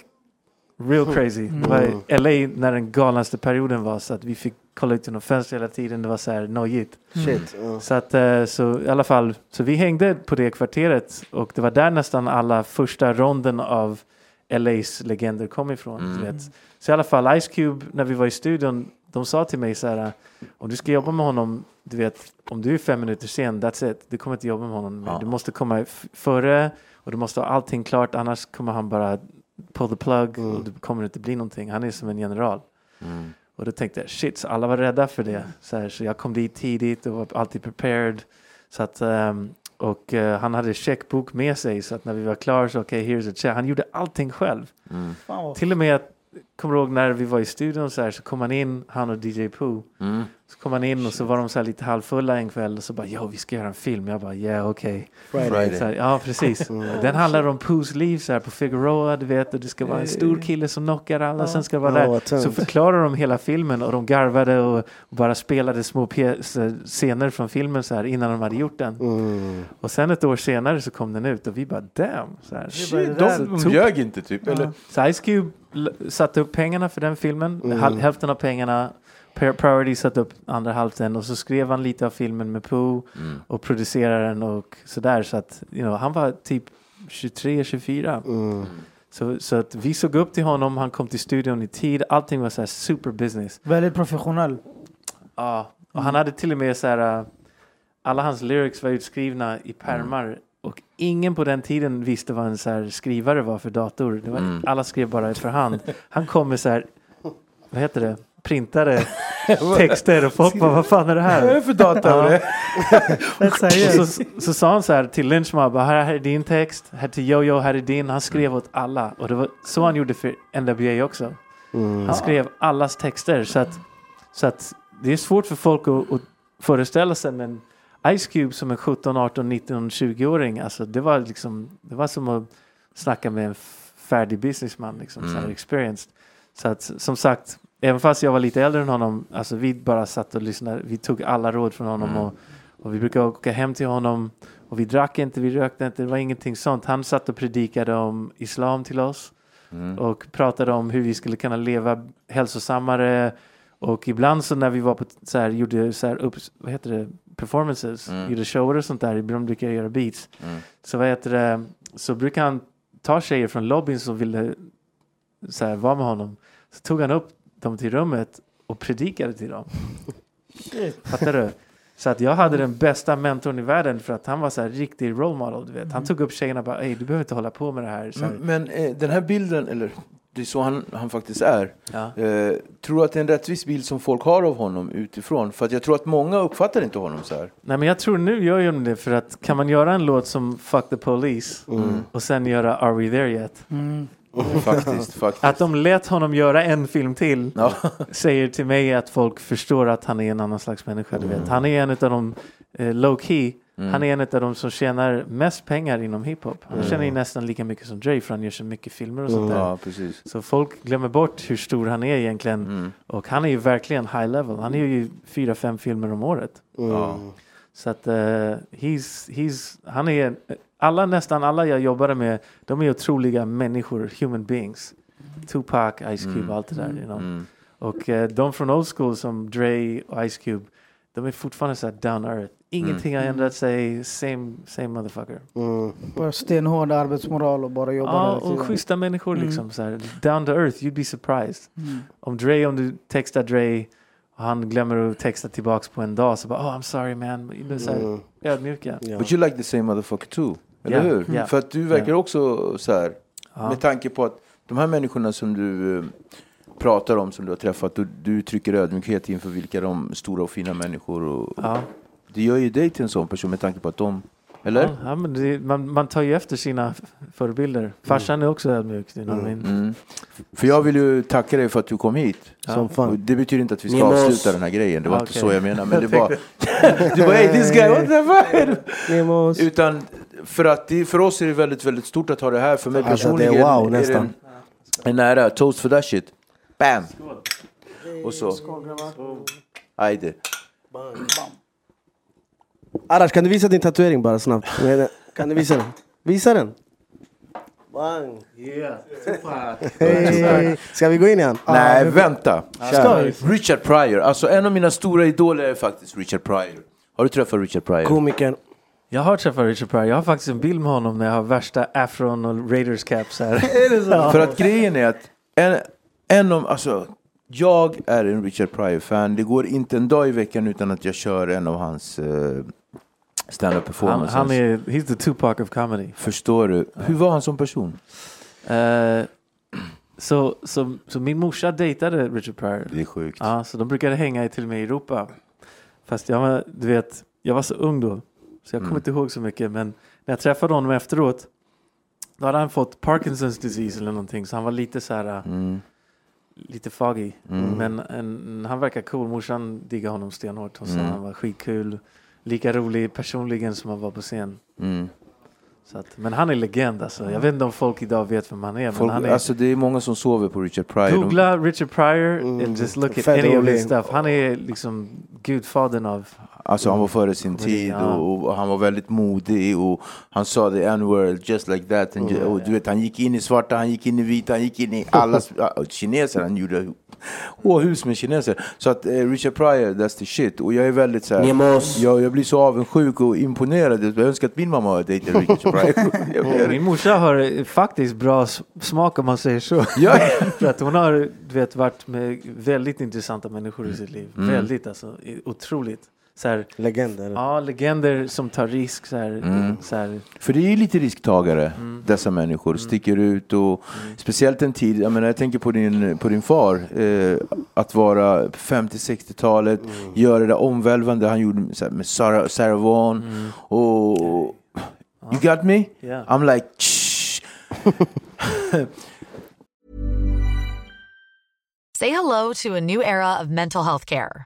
real crazy. Mm. L A när den galnaste perioden var, så att vi fick kolla ut genom fönstret hela tiden. Det var så här nojigt. Mm. Mm. Så att så i alla fall, så vi hängde på det kvarteret, och det var där nästan alla första ronden av L A's legender kom ifrån. Mm. Vet. Så i alla fall Ice Cube, när vi var i studion, de sa till mig så här: om du ska jobba med honom, du vet, om du är fem minuter sen, that's it. Du kommer inte jobba med honom. Ja. Du måste komma f- före, och du måste ha allting klart, annars kommer han bara pull the plug mm. och det kommer inte bli någonting. Han är som en general. Mm. Och då tänkte jag, shit, så alla var rädda för det. Så, här, så jag kom dit tidigt och var alltid prepared. Så att, um, och uh, han hade checkbok med sig, så att när vi var klara så okej, okay, here's a check. Han gjorde allting själv. Mm. Wow. Till och med att, kommer ihåg när vi var i studion så här, så kom han in, han och D J Pooh. Mm. Så kom han in och shit. Så var de så här lite halvfulla en kväll, och så bara, ja, vi ska göra en film. Jag bara, ja, yeah, okej. Okay. Friday. Så här, ja, precis. Mm. Den handlar om Poohs liv så här på Figueroa, du vet, och det ska vara en stor kille som knockar alla, ja. Sen ska vara ja, där. Så förklarar de hela filmen, och de garvade och bara spelade små pjäser, scener från filmen så här innan de hade gjort den. Mm. Och sen ett år senare så kom den ut, och vi bara, damn. Så här, shit, de ljög inte typ, ja. Eller? Så Ice Cube satte upp pengarna för den filmen. Mm. Hälften av pengarna, Priority satte upp andra halvten, och så skrev han lite av filmen med Pooh mm. och producerade den och sådär. Så att, you know, han var typ tjugotre tjugofyra. Mm. Så, så att vi såg upp till honom, han kom till studion i tid, allting var så här super business. Väldigt professionell. Ja, och mm. han hade till och med så här, alla hans lyrics var utskrivna i pärmar. Mm. Och ingen på den tiden visste vad en så här skrivare var för dator. Det var, mm. alla skrev bara för hand. Han kom med så här, vad heter det? Printade texter, och folk bara, vad fan är det här? Vad är det för dator? Ja. så, så sa han så här till Lynch, bara, här är din text, här till Jojo, här är din. Han skrev åt alla. Och det var så han gjorde för N W A också. Mm. Han skrev allas texter. Så att, så att det är svårt för folk att, att föreställa sig, men Ice Cube som en sjutton, arton, nitton, tjugo-åring, alltså det var liksom, det var som att snacka med en färdig businessman liksom, mm. så här experienced. Så att, som sagt, även fast jag var lite äldre än honom, alltså vi bara satt och lyssnade, vi tog alla råd från honom, mm. och, och vi brukade åka hem till honom, och vi drack inte, vi rökte inte, det var ingenting sånt. Han satt och predikade om islam till oss, mm. och pratade om hur vi skulle kunna leva hälsosammare. Och ibland så när vi var på så här, gjorde så här upp, vad heter det, performances, mm. gjorde shower och sånt där, ibland brukar jag göra beats. Mm. Så vad heter det, så brukar han ta tjejer från lobbyn som ville så här vara med honom. Så tog han upp dem till rummet och predikade till dem. Shit. Fattar du? Så att jag hade den bästa mentorn i världen, för att han var så här riktig role model, du vet. Mm. Han tog upp tjejerna och bara, ej, du behöver inte hålla på med det här. Så här. Men, men eh, den här bilden, eller det är så han, han faktiskt är. Ja. Eh, tror att det är en rättvis bild som folk har av honom utifrån? För att jag tror att många uppfattar inte honom så här. Nej, men jag tror nu gör jag det, för att kan man göra en låt som Fuck the Police mm. och sen göra Are We There Yet? Mm. faktiskt, faktiskt. Att de lät honom göra en film till no. säger till mig att folk förstår att han är en annan slags människa. Mm. Du vet. Han är en av de eh, low-key. Mm. Han är en av de som tjänar mest pengar inom hiphop. Han mm. tjänar ju nästan lika mycket som Dre, för han gör så mycket filmer och sånt där. Ja, precis. Så folk glömmer bort hur stor han är egentligen. Mm. Och han är ju verkligen high level. Han är ju fyra, fem filmer om året. Mm. Ja. Så att uh, he's, he's, han är... Alla, nästan alla jag jobbade med, de är otroliga människor, human beings. Tupac, Ice Cube, mm. allt det där. You know? Mm. Och uh, de från old school som Dre och Ice Cube, de är fortfarande så här down earth. Ingenting mm. har ändrat sig, same, same motherfucker. Mm. Bara stenhård arbetsmoral och bara jobba. Ja, och schyssta människor liksom. Mm. Så här, down to earth, you'd be surprised. Mm. Om Dre, om du textar Dre och han glömmer att texta tillbaks på en dag, så bara, oh, I'm sorry man. Mm. Så här, ödmjuka. Yeah. But you like the same motherfucker too. Eller yeah. hur? Yeah. För att du verkar yeah. också så här. Ja. Med tanke på att de här människorna som du pratar om, som du har träffat, du, du trycker ödmjukhet inför vilka de stora och fina människor och, ja. och det gör ju dig till en sån person med tanke på att de, eller? Ja, men det, man, man tar ju efter sina förebilder. Farsan mm. är också ödmjuk. Mm. Mm. För jag vill ju tacka dig för att du kom hit. Som fan. Det betyder inte att vi ska Ni avsluta den här grejen. Det var okay. inte så jag menar. Men det var, du bara, hey this guy, what the fuck? Utan för att det, för oss är det väldigt, väldigt stort att ha det här. För mig personligen alltså, det är wow, nästan. En nära toast for that shit. Bam! Skål. Och så. Skål, grabbar. Ajde. Bam. Arash, kan du visa din tatuering bara snabbt? Kan du visa den? Visa den. Bang. Yeah. Hey. Ska vi gå in igen? Nej, ah, vänta. Ah, Richard Pryor. Alltså en av mina stora idoler är faktiskt Richard Pryor. Har du träffat Richard Pryor? Komikern. Jag har träffat Richard Pryor. Jag har faktiskt en bild med honom när jag har värsta afron och Raiders caps här. Är det så? För att grejen är att en, en av, alltså, jag är en Richard Pryor-fan. Det går inte en dag i veckan utan att jag kör en av hans uh, stand-up performances. Han, han är, he's the Tupac of comedy. Förstår du? Hur var han som person? Uh, så, så, så min morsa dejtade Richard Pryor. Det är sjukt. Ja, så de brukade hänga till och med i Europa. Fast jag var, du vet, jag var så ung då. Så jag kommer mm. inte ihåg så mycket. Men när jag träffade honom efteråt, då hade han fått Parkinson's disease eller någonting. Så han var lite så här... Mm. Lite foggy. Mm. Men en, han verkar cool. Morsan diggade honom stenhårt. Hon sa mm. han var skitkul. Lika rolig personligen som han var på scen. Mm. Så att, men han är legend alltså. Jag vet inte om folk idag vet vem han är. Folk, men han är alltså, det är många som sover på Richard Pryor. Googla Richard Pryor mm. and just look at any of his stuff. Han är liksom gudfadern av... Alltså han var före sin tid och, och han var väldigt modig och han sa the N-word just like that. And, mm, och du vet, han gick in i svarta, han gick in i vita, han gick in i alla kineser. Han gjorde oh, hus med kineser. Så att eh, Richard Pryor, that's the shit. Och jag är väldigt så här, jag, jag blir så avundsjuk och imponerad. Jag önskar att min mamma hade dejtat Richard Pryor. Min morsa har faktiskt bra smak om man säger så. Ja. För att hon har, du vet, varit med väldigt intressanta människor i sitt liv. Mm. Väldigt alltså, otroligt. Så här, legender. Ja, legender som tar risk så här, mm. så här. För det är ju lite risktagare mm. dessa människor mm. sticker ut och mm. speciellt en tid, jag menar, jag tänker på din, på din far eh, att vara femtio-sextiotalet mm. göra det där omvälvande han gjorde så här, med Sarah, Sarah Vaughan mm. och yeah. You got me? Yeah. I'm like Say hello to a new era of mental health care.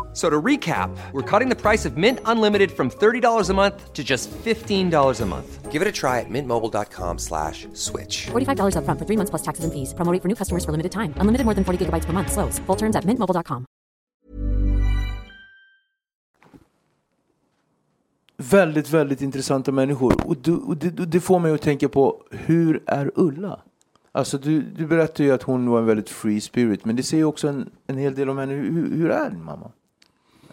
So to recap, we're cutting the price of Mint Unlimited from thirty dollars a month to just fifteen dollars a month. Give it a try at mintmobile.com slash switch. forty-five dollars up front for three months plus taxes and fees. Promo rate for new customers for limited time. Unlimited more than forty gigabytes per month. Slows full terms at mint mobile dot com. Väldigt, väldigt intressanta människor. Och, du, och, det, och det får mig att tänka på, hur är Ulla? Alltså du, du berättade ju att hon var en väldigt free spirit. Men det ser ju också en, en hel del om henne. Hur, hur är din mamma?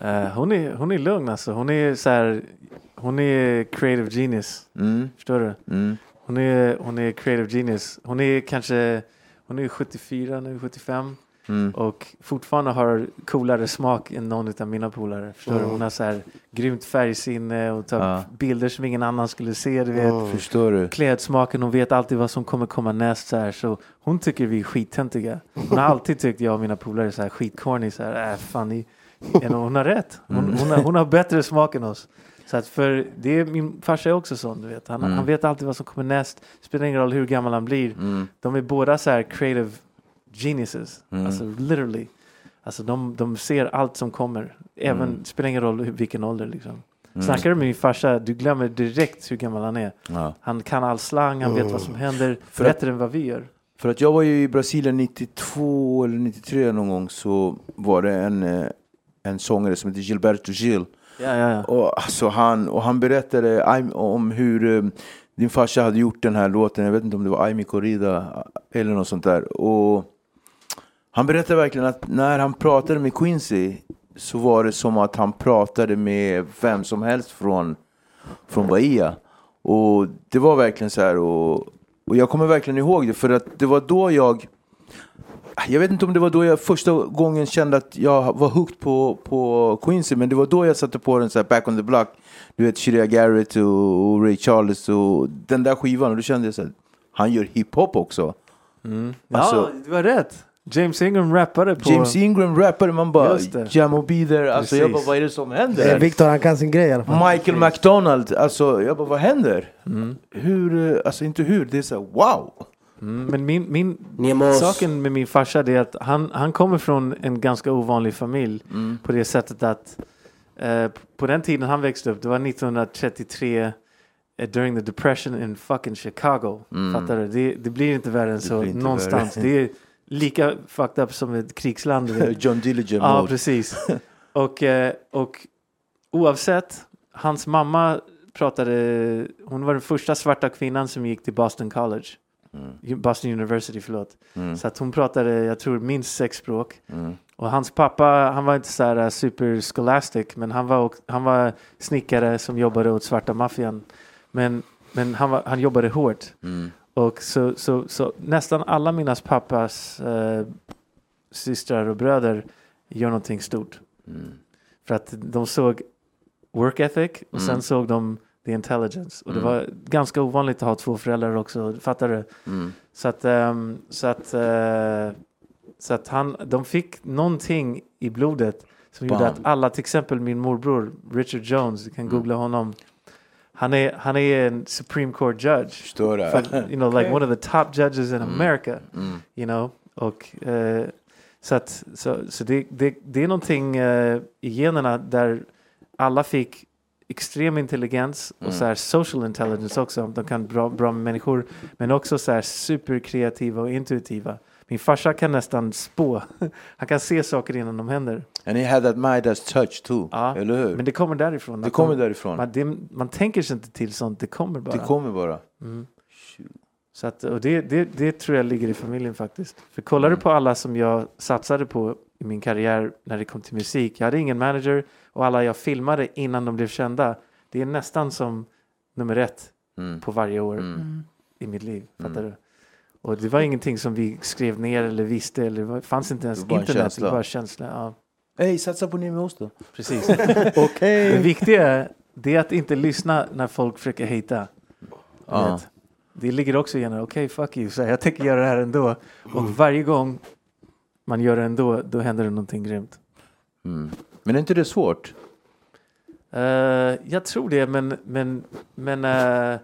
Uh, hon, är, hon är lugn alltså. Hon är så här, hon är creative genius. Mm. Förstår du? Mm. Hon, är, hon är creative genius. Hon är kanske... Hon är sjuttiofyra nu, sjuttiofem. Mm. Och fortfarande har coolare smak än någon av mina polare. Förstår oh. du? Hon har så här grymt färgsinne och tar ah. bilder som ingen annan skulle se. Du vet. Oh. Förstår du? Klädsmaken, hon vet alltid vad som kommer komma näst. Så, här. Så hon tycker vi är skittentiga. Hon har alltid tyckt jag och mina polare så här skitcorny. Så här, äh, fan, ni... Hon har rätt. Hon, mm. hon, har, hon har bättre smak än oss. Så att för det är, min farsa är också sån, du vet. Han, mm. han vet alltid vad som kommer näst. Spelar ingen roll hur gammal han blir. Mm. De är båda så här creative geniuses. Mm. Alltså literally. Alltså de, de ser allt som kommer. Även, mm. spelar ingen roll vilken ålder liksom. Mm. Snackar du med min farsa, du glömmer direkt hur gammal han är. Ja. Han kan all slang, han vet oh. vad som händer. Bättre än vad vi gör. För att jag var ju i Brasilien nittiotvå eller nittiotre någon gång, så var det en... en sångare som heter Gilberto Gil. Ja, ja, ja. Och, alltså, han, och han berättade om hur um, din farsa hade gjort den här låten. Jag vet inte om det var Ay Mi Corrida eller något sånt där. Och han berättade verkligen att när han pratade med Quincy så var det som att han pratade med vem som helst från, från Bahia. Och det var verkligen så här. Och, och jag kommer verkligen ihåg det, för att det var då jag... Jag vet inte om det var då jag första gången kände att jag var hooked på, på Quincy. Men det var då jag satte på den så här Back on the Block. Du vet, Shiria Garrett och Ray Charles och den där skivan. Och då kände jag så här, han gör hiphop också. Mm. Alltså, ja, det var rätt. James Ingram rappade på... James Ingram rappade, man bara, Jamo be there. Alltså precis. Jag bara, vad är det som händer? Ja, Victor, han kan sin grej i alla fall. Michael precis. McDonald, alltså jag bara, vad händer? Mm. Hur, alltså inte hur, det är så här, wow! Mm, men min, min saken med min farsa är att han, han kommer från en ganska ovanlig familj mm. på det sättet att eh, på den tiden han växte upp, det var nittonhundratrettiotre eh, during the depression in fucking Chicago. Mm. Fattar du? Det, det blir inte värre än så någonstans. Värre. Det är lika fucked up som ett krigsland. John Dillinger. Ja, precis. och, eh, och oavsett, hans mamma pratade, hon var den första svarta kvinnan som gick till Boston College. Mm. Boston University, förlåt. Mm. Så att hon pratade, jag tror, minst sex språk. Mm. Och hans pappa, han var inte så här super scholastic, men han var, han var snickare som jobbade åt svarta maffian. Men, men han, var, han jobbade hårt. Mm. Och så, så, så nästan alla mina pappas eh, systrar och bröder gör någonting stort. Mm. För att de såg work ethic och mm. sen såg de intelligence. Och mm. det var ganska ovanligt att ha två föräldrar också, fattar du? Mm. Så att um, så att uh, så att han de fick någonting i blodet som Bam. gjorde att alla, till exempel min morbror Richard Jones, du kan mm. googla honom. Han är han är en Supreme Court judge. Förstår du? För, you know, like okay. one of the top judges in mm. America. Mm. You know, och uh, så att så så det det, det är någonting uh, i generna där alla fick extrem intelligens och mm. så här social intelligence också. De kan bra, bra med människor, men också så här superkreativa och intuitiva. Min farsa kan nästan spå. Han kan se saker innan de händer. And he had that Midas touch too, ja, eller hur? Men det kommer därifrån. Det kommer därifrån. Man, det, man tänker sig inte till sånt, det kommer bara. Det kommer bara. Mm. Så att, och det, det, det tror jag ligger i familjen faktiskt. För kollar du på alla som jag satsade på i min karriär när det kom till musik. Jag hade ingen manager, och alla jag filmade innan de blev kända, det är nästan som nummer ett mm. på varje år mm. i mitt liv, fattar mm. du? Och det var ingenting som vi skrev ner eller visste, eller det fanns inte ens det internet, en det var bara känsla. Ja. Hej, satsa på New York då. Precis. Och hey. Det viktiga är, det är att inte lyssna när folk försöker hejta. Uh. Det ligger också igen, okej, okay, fuck you, så jag tänker göra det här ändå. Och varje gång man gör det ändå, då händer det någonting grymt. Mm. Men är inte det svårt? Uh, jag tror det, men, men, men uh,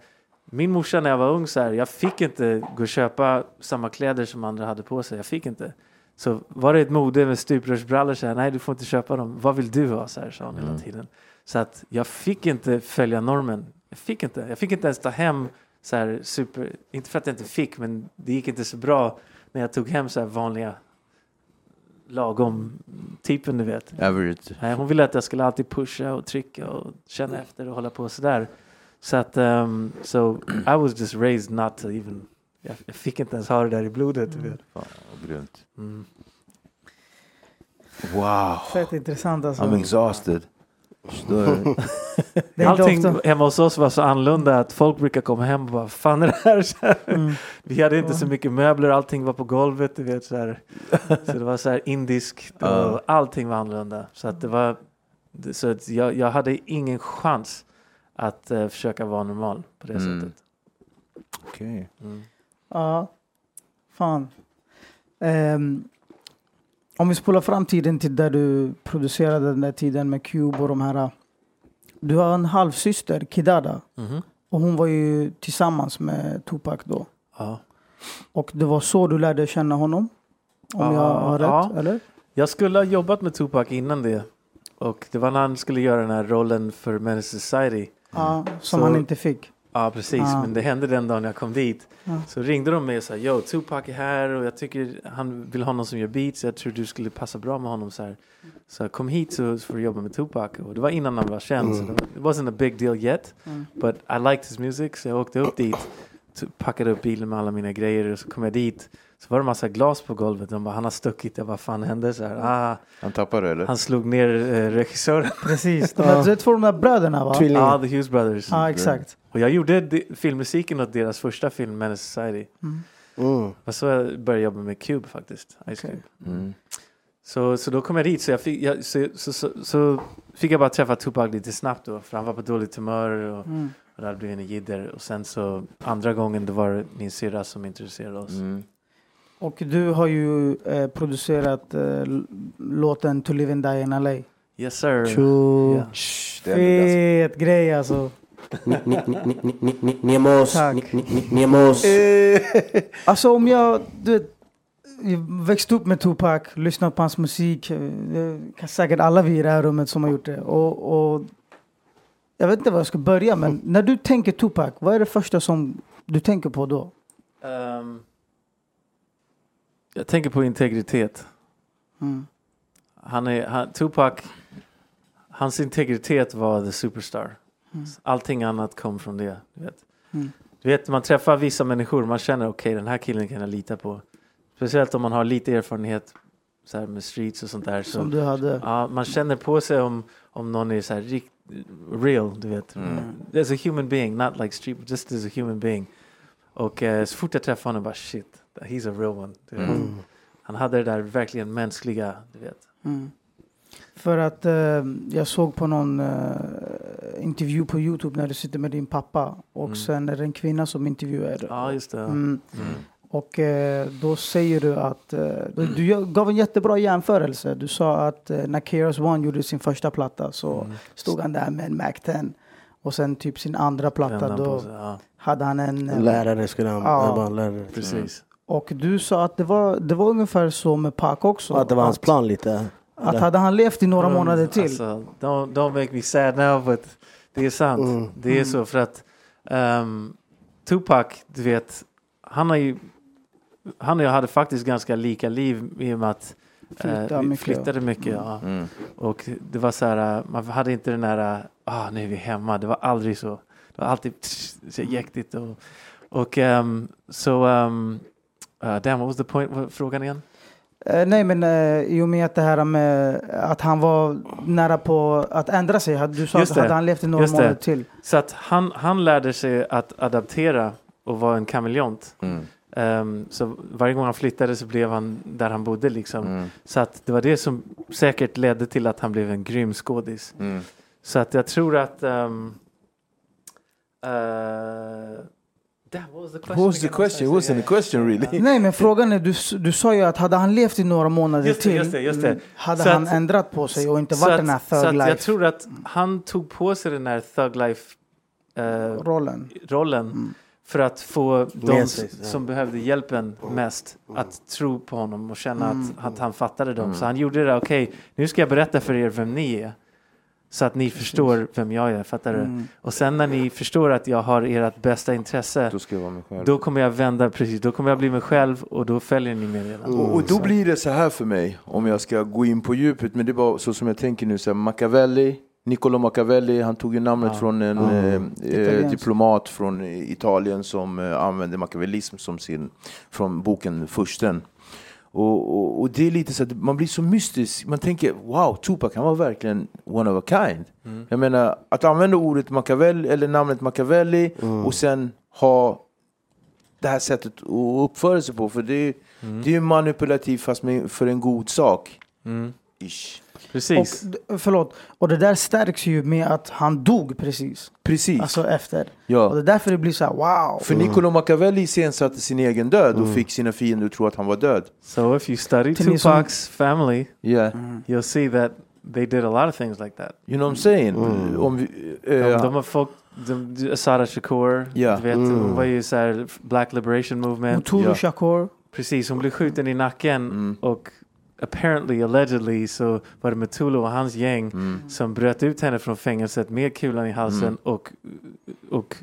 min morsa när jag var ung, så här, jag fick inte gå och köpa samma kläder som andra hade på sig. Jag fick inte. Så var det ett mode med stuprörsbrallor, så här, nej, du får inte köpa dem. Vad vill du ha? Så här, sa hon hela tiden. Så att jag fick inte följa normen. Jag fick inte. Jag fick inte ens ta hem så här super... Inte för att jag inte fick, men det gick inte så bra när jag tog hem så här vanliga... lagom typen, du vet. Average. Hon ville att jag skulle alltid pusha och trycka och känna efter och hålla på sådär. Så att, um, so I was just raised not to even Jag, jag fick inte ens ha det där i blodet. Mm. Fan, grymt. Mm. Wow. Fett intressant alltså. I'm exhausted. Allting hemma hos oss var så annorlunda att folk brukar komma hem och bara, fan är det här? Mm. Vi hade inte så mycket möbler, allting var på golvet, du vet, så här. Så det var så här indiskt och allting var annorlunda. Så att det var, så att jag, jag hade ingen chans att uh, försöka vara normal på det mm. sättet. Okej. Okay. Mm. Ja, fan. Um, om vi spolar fram tiden till där du producerade den där tiden med Cube och de här. Du har en halvsyster, Kidada. Mm-hmm. Och hon var ju tillsammans med Tupac då. Ja. Och det var så du lärde känna honom? Om ja, jag har rätt, ja. Eller? Jag skulle ha jobbat med Tupac innan det. Och det var när han skulle göra den här rollen för Men's Society. Ja, som så, han inte fick. Ja, precis. Ja. Men det hände den dagen jag kom dit. Ja. Så ringde de mig och sa, yo, Tupac är här och jag tycker han vill ha någon som gör beats. Jag tror du skulle passa bra med honom så här. Så kom hit så får du jobba med Tupac. Och det var innan han var känd. Mm. Så det var, it wasn't a big deal yet. Mm. But I liked his music. Så jag åkte upp dit. Packade upp bilen med alla mina grejer. Och så kom jag dit. Så var det en massa glas på golvet. De bara, han har stuckit. Jag bara, fan hände så här. Ah, han tappade eller? Han slog ner eh, regissören. Precis. De var rätt för de där bröderna va? Ja, ah, The Hughes Brothers. Ja, ah, exakt. Och jag gjorde de- filmmusiken åt deras första film, Menace Society. Mm. Oh. Och så började jag jobba med Cube faktiskt. Ice Cube. Okay. Mm. Så, så då kom jag dit. Så, jag fick, jag, så, så, så, så fick jag bara träffa Tupac lite snabbt då. För han var på dåligt humör och... Mm. Och där blev en jidder. Och sen så andra gången det var min syrra som intresserade oss. Mm. Och du har ju eh, producerat eh, låten To Live and Die in L A. Yes sir. Yeah. Fet grej alltså. Nemos. Nemos. Alltså om jag... Du, jag växte upp med Tupac. Lyssnade på hans musik. Kan säkert alla vi i det här rummet som har gjort det. Och... och jag vet inte var jag ska börja, men när du tänker Tupac, vad är det första som du tänker på då? Um, jag tänker på integritet. Mm. Han är, han, Tupac, hans integritet var the superstar. Mm. Allting annat kom från det. Du vet. Mm. Du vet, man träffar vissa människor, man känner, okej, okay, den här killen kan jag lita på. Speciellt om man har lite erfarenhet så här, med streets och sånt där. Så, som du hade. Ja, man känner på sig om, om någon är så här riktigt real, du vet. Mm. As a human being, not like street, just as a human being. Och eh, så fort jag träffade honom bara, shit, he's a real one. Mm. Han hade det där verkligen mänskliga, du vet. Mm. För att eh, jag såg på någon eh, intervju på YouTube när du sitter med din pappa och mm. sen är det en kvinna som intervjuar dig. Ja, just det. Mm. Mm. Mm. Och eh, då säger du att eh, du, du gav en jättebra jämförelse. Du sa att eh, när K R S One gjorde sin första platta så mm. stod han där med en Mac ten och sen typ sin andra platta då sig, ja. Hade han en eh, lärare skulle han ja, vara lärare. Precis. Och du sa att det var det var ungefär så med Pac också. Att det var hans plan lite. Att hade han levt i några mm, månader till. Alltså, don't, don't make me sad now, but det är sant. Mm. Det är mm. så för att um, Tupac, du vet, han har ju han och jag hade faktiskt ganska lika liv i och med att Flytta eh, vi mycket. flyttade mycket. Mm. Ja. Mm. Och det var så här, man hade inte den här, ah, nu är vi hemma. Det var aldrig så. Det var alltid tss, så jäktigt. Och, och um, så, um, uh, damn, what was the point? Frågan igen? Eh, nej, men eh, i och med att det här med att han var nära på att ändra sig. Hade du sa att hade han levt i några månader till. Så att han, han lärde sig att adaptera och vara en kameleont. Mm. Um, så varje gång han flyttade så blev han där han bodde liksom. Mm. Så att det var det som säkert ledde till att han blev en grym skådis. Mm. Så att jag tror att um, uh, that was the question. What was the question? It wasn't a question really. Nej, men frågan är du, du sa ju att hade han levt i några månader just det, till just det, just det. Hade så han att, ändrat på sig och inte varit att, den här thug så life. Så jag tror att han tog på sig den här thug life uh, rollen, rollen. Mm. För att få de som behövde hjälpen mest att tro på honom och känna mm. att, att han fattade dem. Mm. Så han gjorde det, okej, okay, nu ska jag berätta för er vem ni är. Så att ni förstår vem jag är, fattar mm. du? Och sen när ni förstår att jag har ert bästa intresse, då, ska jag vara mig själv. Då kommer jag vända, precis, då kommer jag bli mig själv och då följer ni med redan. Mm. Och, och då blir det så här för mig, om jag ska gå in på djupet, men det var så som jag tänker nu, så här, Machiavelli, Niccolò Machiavelli, han tog ju namnet ah. från en ah. eh, diplomat från Italien som eh, använde machiavellism som sin, från boken Fursten. Och, och, och det är lite så att man blir så mystisk. Man tänker, wow, Tupac, han var verkligen one of a kind. Mm. Jag menar, att använda ordet Machiavelli, eller namnet Machiavelli, mm. och sen ha det här sättet att uppföra sig på. För det, mm. det är ju manipulativt fast med, för en god sak. Mm. Ish. Precis. Och, förlåt, och det där stärks ju med att han dog precis. Precis. Alltså efter. Ja. Och det är därför det blir så här, wow. För mm. Niccolò Machiavelli sensatte sin egen död mm. och fick sina fiender att tro att han var död. So if you study Tupac's som... family, yeah. mm. you'll see that they did a lot of things like that. You know what I'm saying? Mm. Om vi, äh, de, de har folk, Asada Shakur, yeah. vet, mm. hon var ju så här, Black Liberation Movement. Mutulu yeah. Shakur. Precis, hon blev skjuten i nacken mm. och apparently, allegedly, så var det Mutulu och hans gäng mm. som bröt ut henne från fängelset med kulan i halsen mm. och, och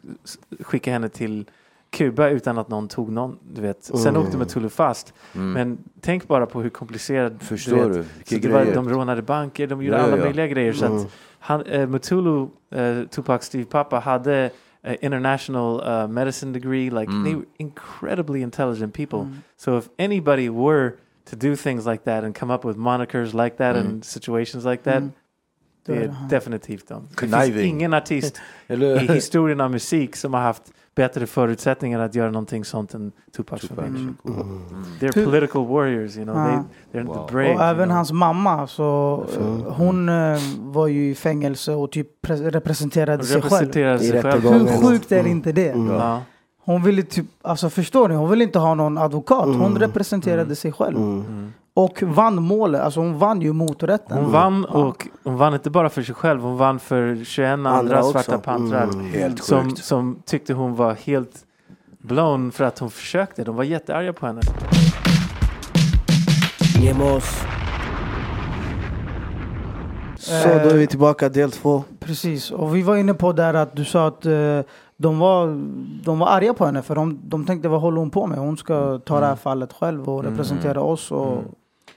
skickade henne till Kuba utan att någon tog någon, du vet. Oh. Sen åkte Mutulu fast. Mm. Men tänk bara på hur komplicerat, förstår du? du? Det var, de rånade banker, de gjorde ja, alla ja. möjliga grejer. Så mm. att han, eh, Mutulu, eh, Tupac Steve Papa, hade Uh, international uh, medicine degree, like mm. they were incredibly intelligent people. Mm. So if anybody were to do things like that and come up with monikers like that mm. and situations like that, mm. det är mm. definitivt dem. Det finns ingen artist i historien av musik som har haft bättre förutsättningar att göra någonting sånt än Tupac. Tupac. Mm. Mm. Mm. They're political warriors, you know. Mm. They, they're wow. the brave. Och även know. hans mamma, så mm. hon äh, var ju i fängelse och typ pre- representerade sig själv. Sig själv. Hur sjukt är inte det? Mm. Mm. Ja. Hon ville typ, alltså förstår ni, hon ville inte ha någon advokat. Hon mm. representerade mm. sig själv. Mm. Mm. Och vann målet, alltså hon vann ju moträtten. Hon vann, och hon vann inte bara för sig själv, hon vann för tjugoett andra, andra svarta pantrar mm, som, som tyckte hon var helt blown för att hon försökte. De var jättearga på henne. Jemos. Så då är vi tillbaka del två. Precis, och vi var inne på där att du sa att uh, de var, de var arga på henne för de, de tänkte, vad håller hon på med? Hon ska ta mm. det här fallet själv och representera mm. oss och, mm.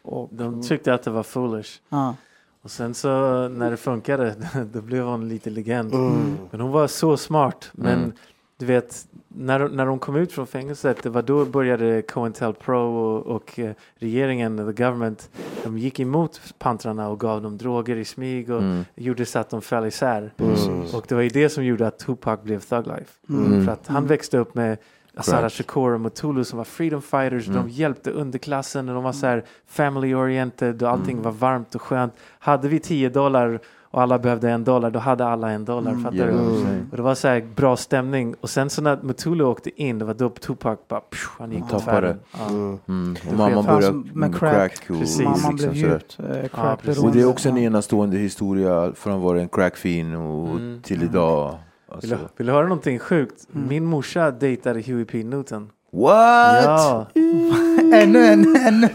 och de tyckte att det var foolish. Ah. Och sen så när det funkade då blev hon lite legend. Mm. Men hon var så smart. Men mm. du vet, när, när hon kom ut från fängelset, det var då började COINTELPRO och, och eh, regeringen, the government, de gick emot pantrarna och gav dem droger i smyg och mm. gjorde så att de föll isär. Mm. Och det var ju det som gjorde att Tupac blev Thug Life. Mm. För att han växte upp med Asada Shakur och Mutulu som var freedom fighters. Mm. De hjälpte underklassen och de var så här family oriented och allting mm. var varmt och skönt. Hade vi tio dollar och alla behövde en dollar, då hade alla en dollar. Mm. Fattar yeah. du? Mm. Och det var så här bra stämning. Och sen så när Mutulu åkte in, det var då Tupac bara, psh, han gick åt färden. Mamma började med crack. Mamma blev djupt crack. Och det är också en enastående historia från att vara en crackfin och mm. till idag. Alltså. Vill, vill du höra någonting sjukt? Mm. Min morsa dejtade Huey P. Newton. What? Ja. Ännu, ännu, ännu.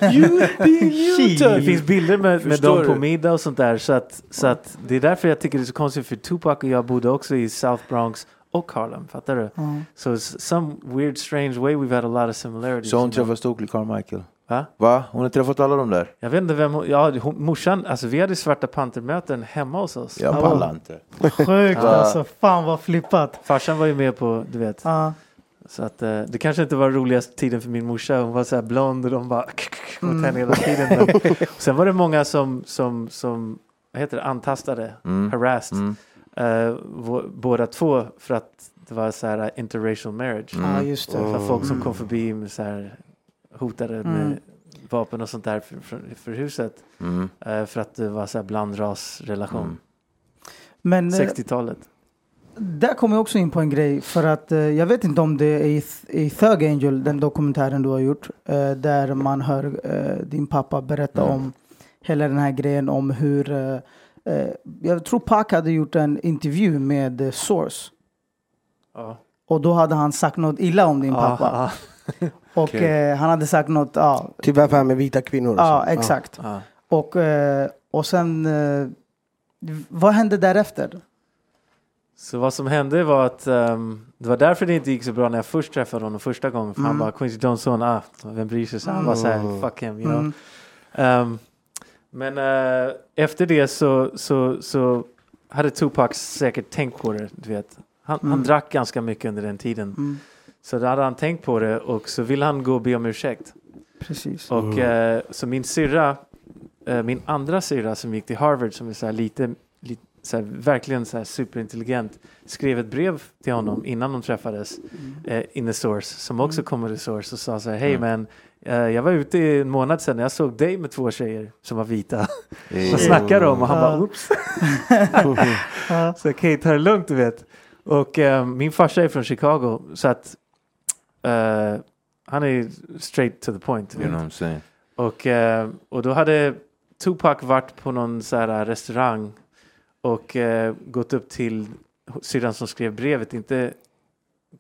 Det finns bilder med, med dem på middag och sånt där. Så att, så att det är därför jag tycker det är så konstigt. För Tupac och jag bodde också i South Bronx och Harlem, fattar du? Mm. So some weird strange way we've had a lot of similarities. Så hon träffade Stokely Carmichael? Va? Va? Hon har träffat alla de där. Jag vet inte vem hon, ja, hon, morsan, alltså vi hade svarta pantermöten hemma hos oss. Jag pallar inte. Sjukt alltså, fan vad flippat. Farsan var ju med på, du vet. Ja. Uh. Så att eh, det kanske inte var roligaste tiden för min morsa. Hon var så här blond och de bara mot henne hela tiden. Men, sen var det många som, som, som vad heter det, antastade, mm. harassed. Mm. Eh, v- båda två för att det var så här interracial marriage. Mm. Ah, just det. Oh. För folk som kom förbi med så här hotade mm. med vapen och sånt där för, för, för huset. Mm. Eh, för att det var så här blandrasrelation. Mm. Men, sextiotalet. Där kommer jag också in på en grej, för att eh, jag vet inte om det är i, i Thug Angel, den dokumentären du har gjort, eh, där man hör eh, din pappa berätta mm. om hela den här grejen om hur eh, eh, jag tror Pac hade gjort en intervju med eh, Source uh. och då hade han sagt något illa om din uh, pappa uh. och okay. eh, han hade sagt något uh, typ varför med vita kvinnor och ja, uh, exakt uh. Uh. Och, eh, och sen eh, vad hände därefter? Så vad som hände var att um, det var därför det inte gick så bra när jag först träffade honom första gången. För mm. han bara, Quincy Jones son, ah, vem bryr sig? Så han bara såhär, fuck him, you know. Mm. Um, men uh, efter det så, så, så hade Tupac säkert tänkt på det, du vet. Han, mm. han drack ganska mycket under den tiden. Mm. Så då hade han tänkt på det och så ville han gå och be om ursäkt. Precis. Och mm. eh, så min syrra, eh, min andra syrra som gick till Harvard, som är så här lite, lite så här, verkligen så här superintelligent, skrev ett brev till honom innan de träffades, mm. eh, in the Source, som också mm. kom ur the Source och sa så här, hej mm. men eh, jag var ute i en månad sedan när jag såg dig med två tjejer som var vita. Mm. Vad snackar de? Och han bara, oops. Så okej, ta det lugnt, du vet. Och eh, min farsa är från Chicago, så att eh, han är straight to the point. You know what I'm saying. Och, eh, och då hade Tupac varit på någon så här restaurang och eh, gått upp till syrran som skrev brevet, inte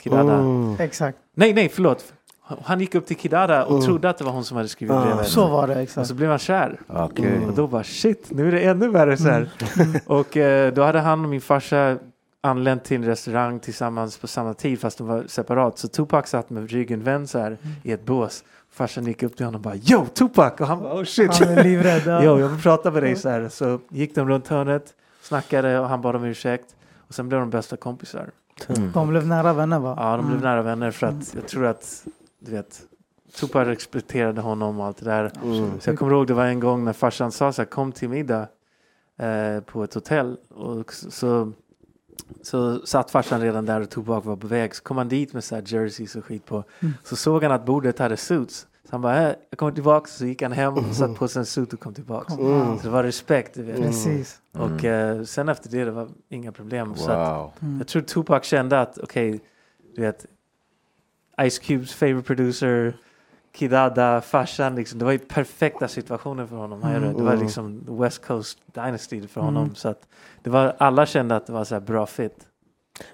Kidada. Oh. Exakt. Nej, nej, förlåt. Han gick upp till Kidada och oh. trodde att det var hon som hade skrivit oh. brevet. Så var det, exakt. Och så blev han kär. Okay. Mm. Och då bara, shit, nu är det ännu värre så här. Mm. Och eh, då hade han och min farsa anlänt till en restaurang tillsammans på samma tid, fast de var separat. Så Tupac satt med ryggen vänd så här mm. i ett bås. Farsan gick upp till honom och bara, yo, Tupac! Och han bara, oh shit! Han är livrädd. Ja. Yo, jag vill prata med dig så här. Så gick de runt hörnet, snackade och han bad om ursäkt. Och sen blev de bästa kompisar. Mm. De blev nära vänner, va? Ja, de blev mm. nära vänner för att jag tror att, du vet, Tupac respekterade honom och allt det där. Mm. Så jag kommer ihåg, det var en gång när farsan sa så här, kom till middag eh, på ett hotell. Och så... Så satt farsan redan där och Tupac var på väg. Så kom han dit med så här jerseys och skit på. Mm. Så såg han att bordet hade suits. Så han bara, äh, jag kommer tillbaka. Så gick han hem och satt på sig en suit och kom tillbaka. Mm. Så det var respekt. Du vet. Mm. Precis. Och eh, sen efter det, det var inga problem. Wow. Så att, mm. jag tror Tupac kände att, okej, okay, du vet, Ice Cubes favorite producer, Kidada, farsan, liksom, det var ju perfekta situationer för honom. Mm. Det var liksom West Coast Dynasty för honom. Mm. Så att det var, alla kände att det var så här bra fit.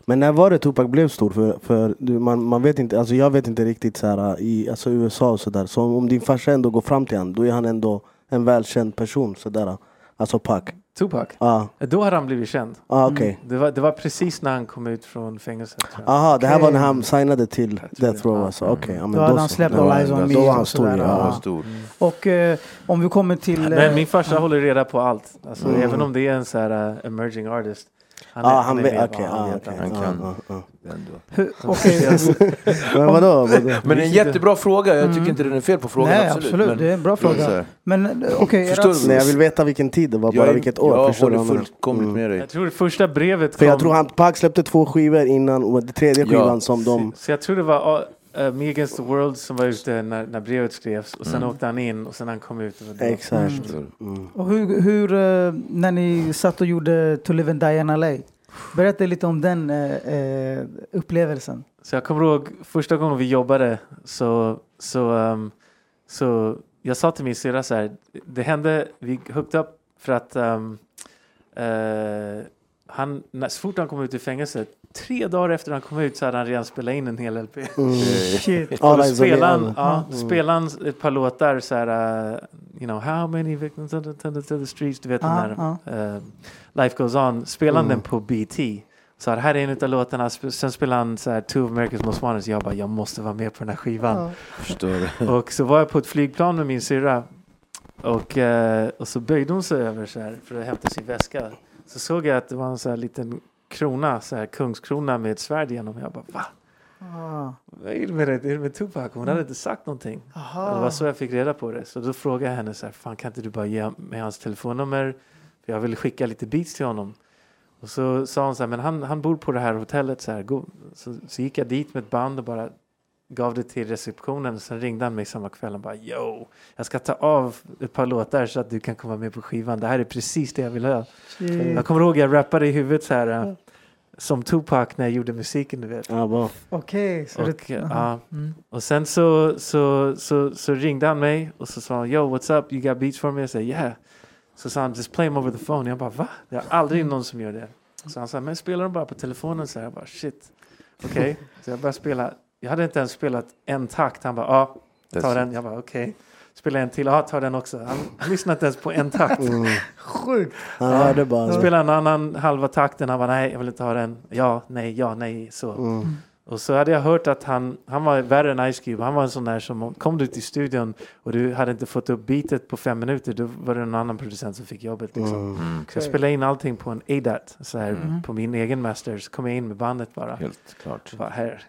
Men när var det Tupac blev stor? För, för man, man vet inte, alltså jag vet inte riktigt så här, i alltså U S A och sådär. Så om din farsa ändå går fram till han, då är han ändå en välkänd person. Så där, alltså Pac. Tupac? Ah. Då hade han blivit känd. Ah, okay. mm. det, var, det var precis när han kom ut från fängelset. Aha, det här okay. var när han signade till Death Row. Alltså. Mm. Okay. Ja, men då, då hade han släppt All Eyes On Me. Då var han stor. Ja. Ja. Mm. Och eh, om vi kommer till... Eh, Men min farsa ah. håller reda på allt. Alltså, mm. även om det är en så här uh, emerging artist. Han, ah, han, han, be- okay, han, ah, okay. han kan ah, ah, ah. Hur, okay. Men, vadå, vadå? Men en jättebra fråga. Jag tycker mm. inte det är fel på frågan. Nej, absolut, absolut. Men, det är en bra fråga. Men, okay, förstår att... Nej, jag vill veta vilken tid det var, bara jag, vilket år. Jag håller fullkomligt mm. med dig. Jag tror det första brevet kom... För jag tror han Pac släppte två skivor innan, och det tredje skivan ja. som de... Så jag tror det var uh, Me Against the World som var ute när, när brevet skrevs. Och sen mm. åkte han in och sen han kom ut. Och exakt. Mm. Mm. Och hur, hur uh, när ni satt och gjorde To Live and Die in L A? Berätta lite om den eh, upplevelsen. Så jag kommer ihåg första gången vi jobbade, så så um, så jag sa till min syrra så här, det hände, vi hooked up för att um, uh, han, när, så fort han kom ut i fängelset, tre dagar efter han kom ut, så hade han redan spelat in en hel L P. Mm. Shit. Och då spelade han, ja, spelade han ett par låtar så här, uh, you know, how many victims to the streets, du vet ah, den där, ah. uh, Life Goes On, spelade mm. den på B T. Så här, här är en utav låtarna, sen spelade han så här, Two of America's Most Wanted, så jag bara, jag måste vara med på den här skivan. Ah. Förstår. Och så var jag på ett flygplan med min syrra, och, uh, och så böjde hon sig över så här, för att hämta sin väska. Så såg jag att det var en så här liten krona, så här kungskrona med ett svärd igenom. Jag bara, va? Ah. Vad är det med, det? Är det med Tupac? Hon hade inte sagt någonting. Aha. Det var så jag fick reda på det. Så då frågade jag henne så här, fan, kan inte du bara ge mig hans telefonnummer? För jag ville skicka lite beats till honom. Och så sa hon så här, men han, han bor på det här hotellet. Så, här, gå. Så, så gick jag dit med ett band och bara gav det till receptionen. Sen ringde han mig samma kväll och bara, yo, jag ska ta av ett par låtar så att du kan komma med på skivan. Det här är precis det jag vill ha. Shit. Jag kommer ihåg, jag rappade i huvudet så här mm. som Tupac när jag gjorde musiken, du vet. Ah, wow. Okej. Okay, och, uh-huh. mm. och sen så, så, så, så ringde han mig och så sa han, yo, what's up, you got beats for me? Jag sa, yeah. Så sa han, just play them over the phone. Jag bara, va? Det är aldrig någon som gör det. Så han sa, men spelar de bara på telefonen? Så jag bara, shit. Okej. Okay. Så jag bara spela. Jag hade inte ens spelat en takt. Han bara, ja, ah, ta den. Jag bara, okej. Okay. Spela en till. Ja, ah, ta den också. Han, han lyssnade inte ens på en takt. Mm. Sjukt. Ah, ja, bara... Spela en annan halva takten. Han bara, nej, jag vill inte ha den. Ja, nej, ja, nej. Så. Mm. Och så hade jag hört att han, han var värre än Ice Cube. Han var en sån där som, kom du till studion och du hade inte fått upp beatet på fem minuter, då var det en annan producent som fick jobbet. Liksom. Mm. Mm. Okay. Så jag spelade in allting på en A D A T, så här, mm. på min egen master, så kom jag in med bandet bara. Helt klart. Bara här.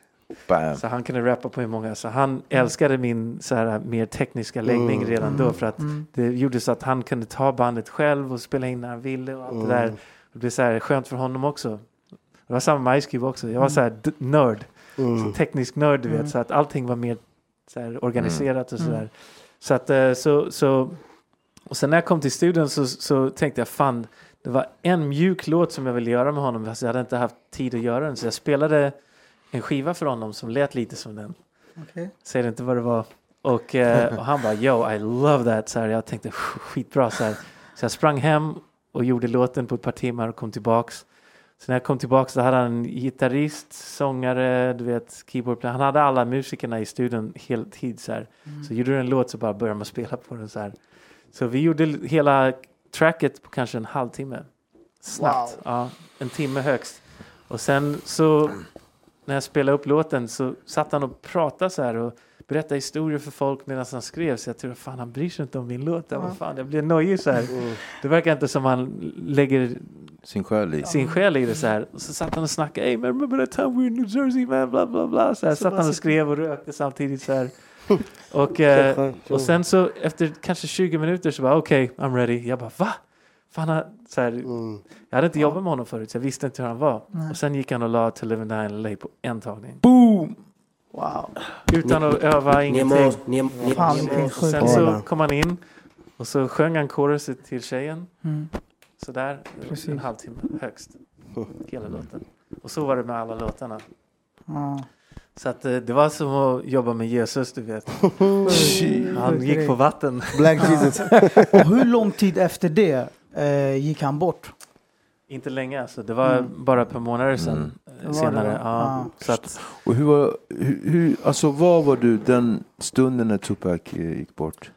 Bam. Så han kunde rappa på hur många. Så han mm. älskade min så här, mer tekniska läggning mm. redan då, för att mm. det gjorde så att han kunde ta bandet själv och spela in när han ville och allt mm. det där. Det blev så här skönt för honom också. Det var samma med Ice Cube också. Jag var så här d- nörd. Mm. Så teknisk nörd, du vet. Mm. Så att allting var mer så här organiserat och sådär. Mm. Så att så, så... Och sen när jag kom till studion så, så tänkte jag, fan, det var en mjuk låt som jag ville göra med honom. Alltså jag hade inte haft tid att göra den. Så jag spelade en skiva för honom som lät lite som den. Okay. Säger inte vad det var. Och, och han bara, yo, I love that. Så här, jag tänkte, skitbra. Så, här. Så jag sprang hem och gjorde låten på ett par timmar och kom tillbaks. Så när jag kom tillbaka så hade han en gitarrist, sångare, du vet, keyboardplayer. Han hade alla musikerna i studion heltid så här. Mm. Så gjorde du en låt så bara började man spela på den så här. Så vi gjorde hela tracket på kanske en halvtimme. Snabbt. Wow. Ja, en timme högst. Och sen så när jag spelade upp låten så satt han och pratade så här och berätta historier för folk medan han skrev. Så jag tror, fan, han bryr sig inte om min låt. Ja. Vad fan, jag blir nöjig så här. Mm. Det verkar inte som han lägger sin själ i, sin själ i det så här. Och så satt han och snackade. Hey, remember that time we were in New Jersey, man? Bla, bla, bla. Så här, så satt han och skrev och rökte samtidigt så här. och, eh, och sen så efter kanske tjugo minuter så bara, okej, okay, I'm ready. Jag bara, va? Fan, så här, mm. jag hade inte jobbat med honom förut. Så jag visste inte hur han var. Mm. Och sen gick han och la To Live and Die in L A på en tagning. Boom! Wow. Utan att öva ingenting. Sen så kom han in och så sjöng han koruset till tjejen. Mm. Så där en halvtimme högst. Hela låten. Och så var det med alla låtarna. Mm. Så att det var som att jobba med Jesus, du vet. Han gick på vatten. Black Jesus. Och hur lång tid efter det eh, gick han bort? Inte länge, alltså. Det var mm. bara ett par månader sedan. Mm. Senare. Ja, ah. så att, och hur var, hur, hur, alltså var var du den stunden när Tupac gick bort?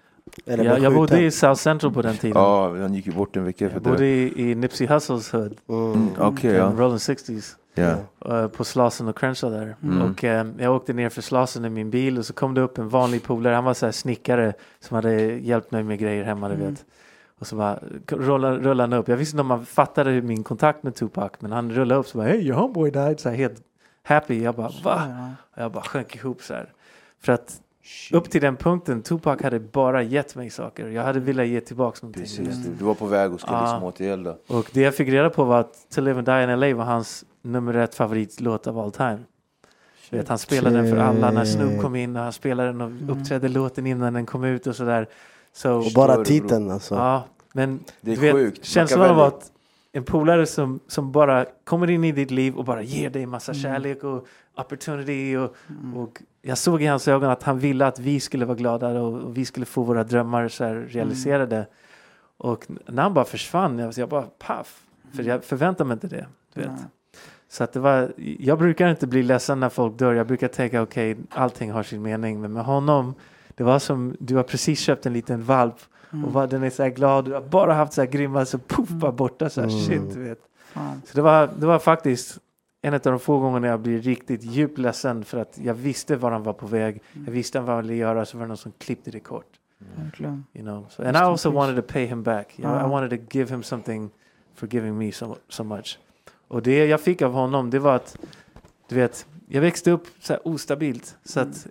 Eller jag, jag bodde i South Central på den tiden. Ja, han gick ju bort en vecka. Jag för bodde i, i Nipsey Hussles hood. Mm. Mm. Okej, okay, ja. Rolling sextiotalet. Yeah. På Slasen och Crenshaw där. Mm. Och eh, jag åkte ner för Slasen i min bil och så kom det upp en vanlig polare. Han var så här snickare som hade hjälpt mig med grejer hemma, du vet. Mm. Och så bara rullade, rullade han upp. Jag visste inte om man fattade min kontakt med Tupac. Men han rullade upp så bara, hey, your homeboy died. Så här, helt happy. Jag bara, va? Och jag bara sjönk ihop så här. För att shit. Upp till den punkten, Tupac hade bara gett mig saker. Jag hade velat ge tillbaka någonting. Precis, du var på väg och skulle ja. liksom återgälda gälla. Och det jag fick reda på var att To Live and Die in L A var hans nummer ett favoritlåt av all time. Vet, han spelade den för alla när Snoop kom in. Och han spelade den och uppträdde mm. låten innan den kom ut och sådär. Så, och bara titeln alltså. Ja, men det är du vet, sjukt. Känslan av att en polare som, som bara kommer in i ditt liv och bara ger dig massa mm. kärlek och opportunity och, mm. och jag såg i hans ögon att han ville att vi skulle vara glada och, och vi skulle få våra drömmar så här realiserade. Mm. Och när han bara försvann, jag, jag bara paff, för jag förväntade mig inte det, du vet. Mm. Så att det var, jag brukar inte bli ledsen när folk dör. Jag brukar tänka, okej, okay, allting har sin mening, men med honom det var som, du har precis köpt en liten valp mm. och var, den är så här glad. Du har bara haft så här grymma, så puff, bara borta så här, mm. shit, du vet. Fan. Så det var, det var faktiskt en av de få gångerna jag blev riktigt djupt ledsen för att jag visste var han var på väg. Mm. Jag visste vad han ville göra, så var det någon som klippte det kort. Mm. You know? So, and I also wanted to pay him back. You know, I wanted to give him something for giving me so, so much. Och det jag fick av honom, det var att, du vet, jag växte upp så här ostabilt. Så att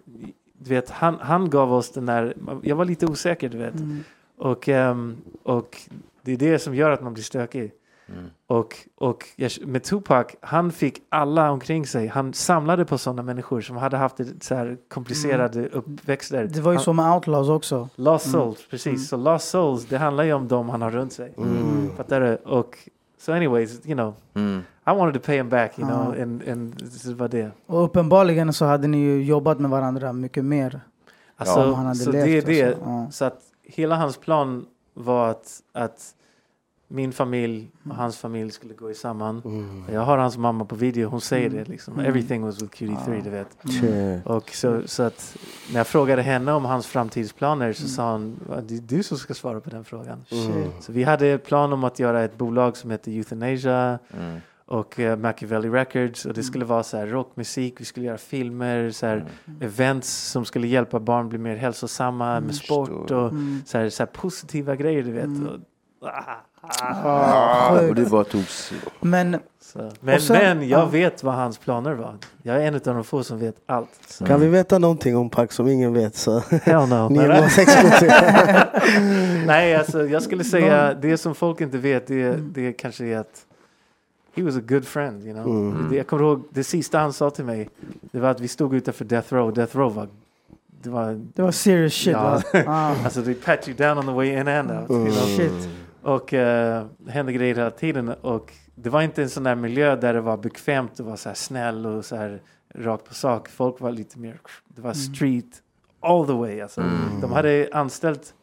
du vet, han, han gav oss den där, jag var lite osäker, du vet. Mm. Och, um, och det är det som gör att man blir stökig. Mm. Och, och med Tupac, han fick alla omkring sig. Han samlade på sådana människor som hade haft så här komplicerade mm. uppväxter. Det var ju han, som Outlaws också. Lost mm. Souls, precis. Mm. Så Lost Souls, det handlar ju om dem han har runt sig. Mm. Fattar du? Och so anyways, you know, mm. I wanted to pay him back, you uh-huh. know, and, and det var det. Och uppenbarligen så hade ni ju jobbat med varandra mycket mer. Alltså, om han hade så levt det är det. Så, uh. så att hela hans plan var att, att min familj och hans familj skulle gå samman. Mm. Jag har hans mamma på video, hon säger mm. det liksom. Mm. Everything was with Q D three, uh. du vet. Mm. Och så, så att när jag frågade henne om hans framtidsplaner så mm. sa hon, det är du som ska svara på den frågan. Mm. Så vi hade plan om att göra ett bolag som heter Euthanasia. Mm. och eh, Machiavelli Records, och det skulle vara så här rockmusik, vi skulle göra filmer, så här mm. events som skulle hjälpa barn bli mer hälsosamma mm, med sport och mm. så, här, så här positiva grejer, du vet. Mm. Och, ah, ah, ah, och det bara togs. Men, men, sen, men jag ah. vet vad hans planer var. Jag är en av de få som vet allt. Så. Kan vi veta någonting om Pac som ingen vet? Så. Hell no. Nej, alltså, jag skulle säga det som folk inte vet, det, det kanske är att he was a good friend, you know. Mm. Det, jag kommer ihåg, det sista han sa till mig, det var att vi stod utanför Death Row. Death Row var Det var, det var serious shit. Ja. Ah. Alltså, they pat you down on the way in and out. Mm. You know? Shit. Och uh, det hände grejer hela tiden. Och det var inte en sån där miljö där det var bekvämt. Det var så här snäll och så här rakt på sak. Folk var lite mer... Det var street all the way. Alltså. Mm. De hade anställt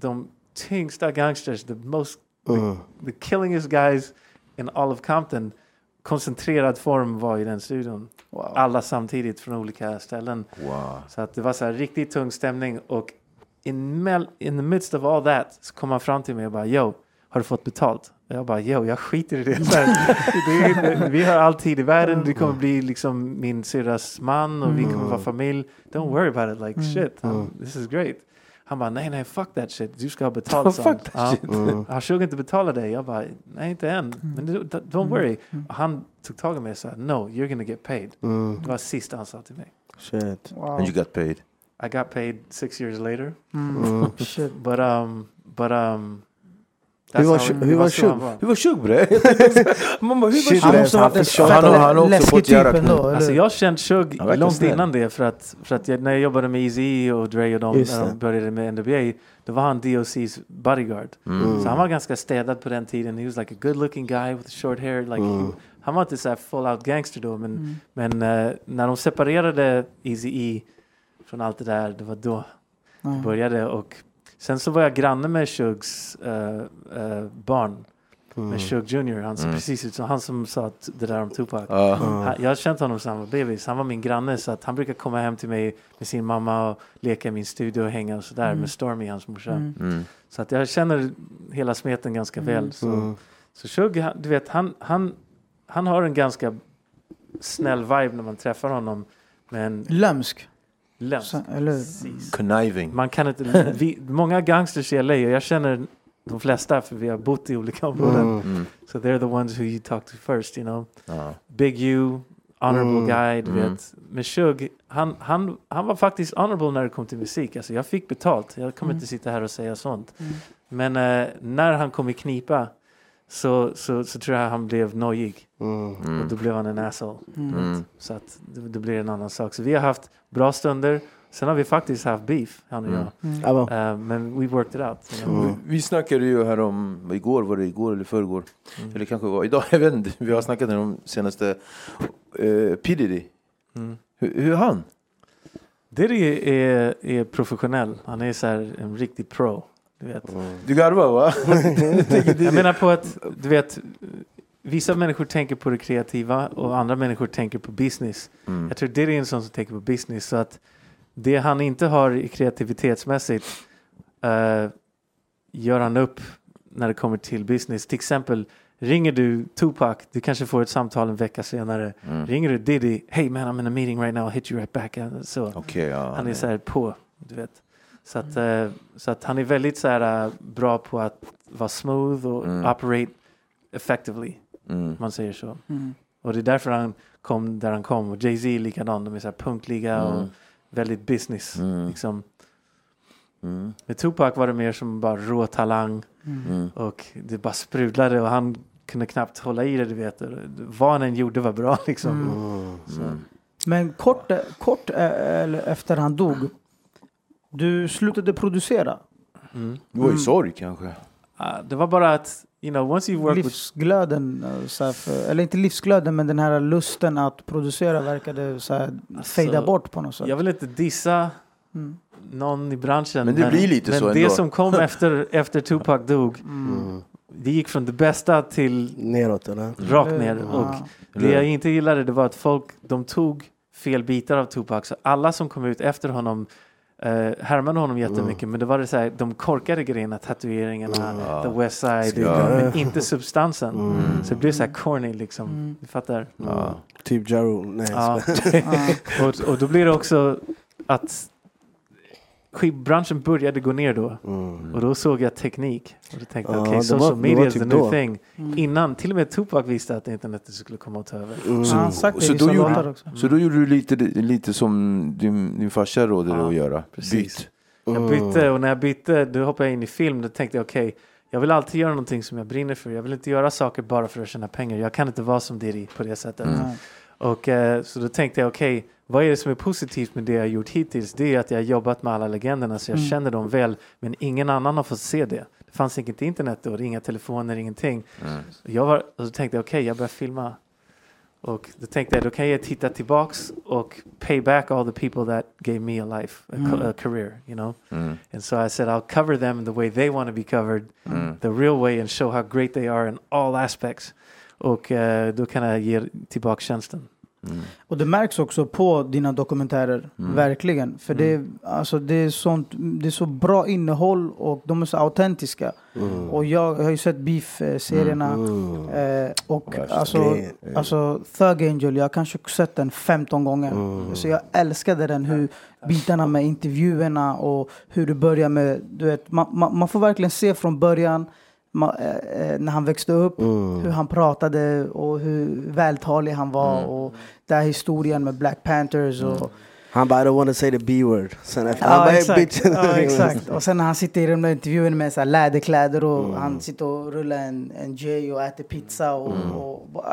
de tyngsta gangsters. The most... Uh. The, the killingest guys in all of Compton. Koncentrerad form var i den studion. Wow. Alla samtidigt från olika ställen. Wow. Så att det var så här riktigt tung stämning. Och in, mel- in the midst of all that så kom han fram till mig och bara, yo, har du fått betalt? Och jag bara, yo, jag skiter i det. det är, vi har all tid i världen. Du kommer bli liksom min syrras man. Och vi kommer vara familj. Don't worry about it, like shit. Um, this is great. Han bara, nej, nej, fuck that shit. Du ska ha betalt. Oh, fuck that ja. shit. Mm. Han såg inte betala dig. Jag bara, nej, inte än. Men du, don't worry. Mm. Han tog tag i mig och sa, no, you're gonna get paid. Mm. Det var sista han sa till mig. Shit. Wow. And you got paid? I got paid six years later. Mm. Mm. Shit. But, um, but, um... Hur var sjuk? Hur var sjuk? Hur var sjuk, bre? Man bara, hur var sjuk? Han fick tjocka. Han har också fått göra det. Alltså, jag känt sjuk långt innan det. För att, för att jag, när jag jobbade med Eazy-E och Dre och de, när de började med N W A, då var han D O C's bodyguard. Mm. Så han var ganska städad på den tiden. He was like a good looking guy with short hair. Like mm. he, han var inte så här full out gangster då. Men, mm. men uh, när de separerade Eazy-E från allt det där, det var då mm. det började. Och sen så var jag granne med Suges uh, uh, barn. Mm. Med Suge Junior Han, mm. precis, han som sa att det där om Tupac. Uh. Han, jag har känt honom som han var bebis. Han var min granne, så att han brukar komma hem till mig med sin mamma och leka i min studio och hänga och sådär mm. med Stormy, hans morsa. Mm. Mm. Så att jag känner hela smeten ganska mm. väl. Så, mm. så Suge, du vet, han, han, han har en ganska snäll vibe när man träffar honom. Men lömsk. Lämsk. Conniving. Man kan inte, vi, många gangsters i L A, och jag känner de flesta för vi har bott i olika områden. Mm. Mm. So they're the ones who you talk to first, you know. Uh. Big U, honorable mm. guy, du mm. vet. Men Suge, han, han, han var faktiskt honorable när det kom till musik. Alltså, jag fick betalt. Jag kommer mm. inte sitta här och säga sånt. Mm. Men uh, när han kom i knipa så, så, så tror jag han blev nojig. Mm. Och då blev han en asshole. Mm. Så att det, det blir en annan sak. Så vi har haft bra stunder. Sen har vi faktiskt haft beef, han och jag. Mm. Mm. Uh, men we worked it out. Mm. Vi, vi snackade ju här om, igår var det igår eller förrgår? Mm. Eller kanske var idag, jag vet inte. Vi har snackat om senaste uh, P. Diddy. Mm. Hur, hur är han? Diddy är, är professionell. Han är så här en riktig pro. Du vet. Mm. Du garvar, va? Jag menar på att, du vet, vissa människor tänker på det kreativa och andra människor tänker på business. Mm. Jag tror det är en sån som tänker på business. Så att det han inte har i kreativitetsmässigt uh, gör han upp när det kommer till business. Till exempel, ringer du Tupac, du kanske får ett samtal en vecka senare. Mm. Ringer du Diddy, hey man, I'm in a meeting right now, I'll hit you right back. Så okay, ja, han är så här på, du vet. Så att, uh, så att han är väldigt så här, uh, bra på att vara smooth och mm. operate effectively. Mm. Man säger så. Mm. Och det är därför han kom där han kom. Och Jay-Z är likadan. De är så här punktliga mm. och väldigt business. Mm. Liksom. Mm. Med Tupac var det mer som bara rå talang. Mm. Och det bara sprudlade. Och han kunde knappt hålla i det, du vet. Vad han än gjorde var bra, liksom. Mm. Så. Mm. Men kort, kort efter han dog, du slutade producera. Mm. Det var ju sorg, kanske. Uh, det var bara att, you know, once you work livsglöden, with... så här för, eller inte livsglöden, men den här lusten att producera verkade så här alltså, fejda bort på något sätt. Jag vill inte dissa mm. någon i branschen, men det, men, blir lite men så det ändå. Som kom efter, efter Tupac dog mm. Mm. det gick från det bästa till neråt, eller? Rakt ner mm. och mm. det jag inte gillade, det var att folk de tog fel bitar av Tupac, så alla som kom ut efter honom Uh, härmade honom jättemycket, mm. men det var det så här, de korkade grejerna, tatueringarna, mm. the West Side, ja. Utan, men inte substansen. Mm. Så det blev så här corny liksom. Mm. Du fattar? Mm. Mm. Typ Jarul. Nej. Ja. och, och då blir det också att skivbranschen började gå ner då. Mm. Och då såg jag teknik. Och då tänkte jag, okej, okay, social var, media is typ the new då. Thing. Mm. Innan, till och med Tupac visste att internetet skulle komma att ta över. Mm. Så, mm. Så, så, då gjorde, mm. så då gjorde du lite, lite som din, din farsa rådde ja, att göra. Precis. Byt. Mm. Jag bytte, och när jag bytte, då hoppade jag in i film. Då tänkte jag, okej, okay, jag vill alltid göra någonting som jag brinner för. Jag vill inte göra saker bara för att tjäna pengar. Jag kan inte vara som Diddy på det sättet. Mm. Och eh, så då tänkte jag, okej, okay, vad är det som är positivt med det jag gjort hittills? Det är att jag har jobbat med alla legenderna så jag mm. känner dem väl. Men ingen annan har fått se det. Det fanns inget internet då, inga telefoner, ingenting. Mm. Jag var, och då tänkte jag, okej, okay, jag börjar filma. Och då tänkte jag, då kan jag titta tillbaks och pay back all the people that gave me a life, a, mm. co- a career, you know? Mm. And so I said, I'll cover them in the way they want to be covered, mm. the real way, and show how great they are in all aspects. Och eh, då kan jag ge tillbaka tjänsten. Mm. Och det märks också på dina dokumentärer, mm. verkligen. För mm. det, alltså det, är sånt, det är så bra innehåll och de är så autentiska. Mm. Och jag, jag har ju sett Beef-serierna. Mm. Eh, och mm. alltså, alltså Thug Angel, jag har kanske sett den femton gånger. Mm. Så jag älskade den, hur bitarna med intervjuerna och hur du börjar med, du vet, man, man, man får verkligen se från början. Ma- äh, när han växte upp, mm. hur han pratade och hur vältalig han var, mm. och där historien med Black Panthers och mm. han bara, I don't want to say the B-word. Sen efter, ja, han bara, bitch. Ja, exakt. Och sen när han sitter i de där intervjuerna med så här läderkläder och mm. han sitter och rullar en, en J och äter pizza och, mm. och, och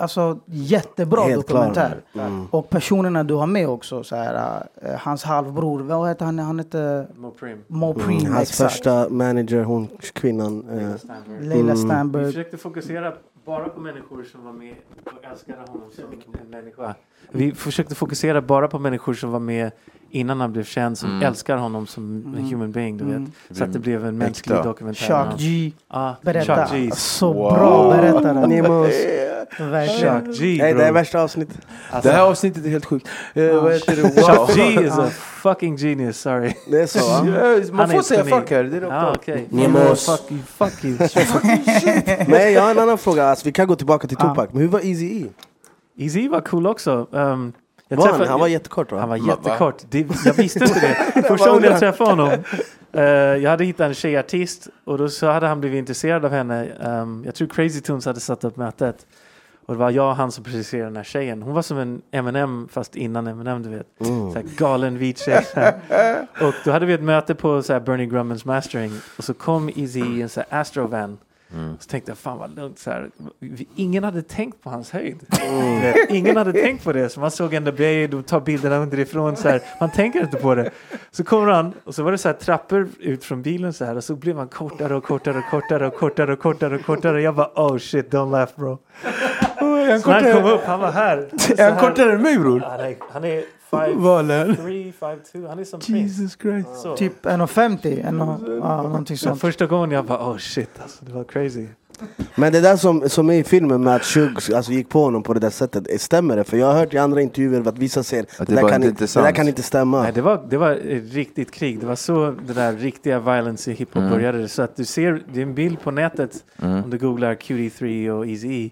alltså jättebra helt dokumentär. Mm. Och personerna du har med också så här, uh, hans halvbror, vad heter han? Han heter Mo Prim. Mo Prim, mm. Hans exakt. första manager, hon kvinnan uh, Leila Stanberg. Vi försökte fokusera bara på människor som var med och älskade honom som en människa. Vi försökte fokusera bara på människor som var med innan han blev känd, som mm. älskar honom som mm. en human being, du vet. Mm. Så att det blev en mänsklig Ekta. dokumentär. Shock G. Ah, berätta. Shock så wow. bra berättare. Ni måste... Shock G, hey, det är värsta avsnittet. Alltså. Det här avsnittet är helt sjukt. Uh, vad heter det? Wow. Shock G is a fucking genius, sorry. Det är så, ja, man får säga fuck här. Det är ah, okay. Ni måste... Fuck you, fuck you. Fucking shit. Nej, jag har en annan fråga. Alltså, vi kan gå tillbaka till Tupac. Ah. Men hur var Eazy-E? Eazy-E var cool också. Um, Jag träffade, han var jättekort, va? Han var jättekort. Det, jag visste inte det. Första gången jag träffade honom. Uh, jag hade hittat en tjejartist. Och då så hade han blivit intresserad av henne. Um, jag tror Crazy Tunes hade satt upp mötet. Och det var jag och han som presenterade den här tjejen. Hon var som en M and M fast innan M and M, du vet. Mm. Så här, galen vit tjej. Och då hade vi ett möte på så här, Bernie Grummans mastering. Och så kom Eazy i en så här, Astrovan. Mm. Så tänkte jag, fan vad lugnt så här. Ingen hade tänkt på hans höjd. Mm. Ingen hade tänkt på det. Så man såg N W A, de tar bilderna underifrån så här. Man tänker inte på det. Så kommer han, och så var det så här trappor ut från bilen så här. Och så blev han kortare och kortare och kortare och kortare och kortare och kortare. Jag bara, oh shit, don't laugh bro. Oh, så han kom upp, han var här. Är han kortare än mig bror? Han är, han är five three, five two, han är som Jesus Christ. Så. Typ en femtio, någonting sånt. Första gången jag bara, oh shit, alltså, det var crazy. Men det där som, som är i filmen med att Suge alltså, gick på honom på det där sättet, stämmer det? För jag har hört i andra intervjuer att vissa säger att det, det, där kan inte, det där kan inte stämma. Nej, det var, det var riktigt krig. Det var så det där riktiga violence i hiphop mm. började. Så att du ser, det är en bild på nätet mm. om du googlar Q D three och Eazy-E.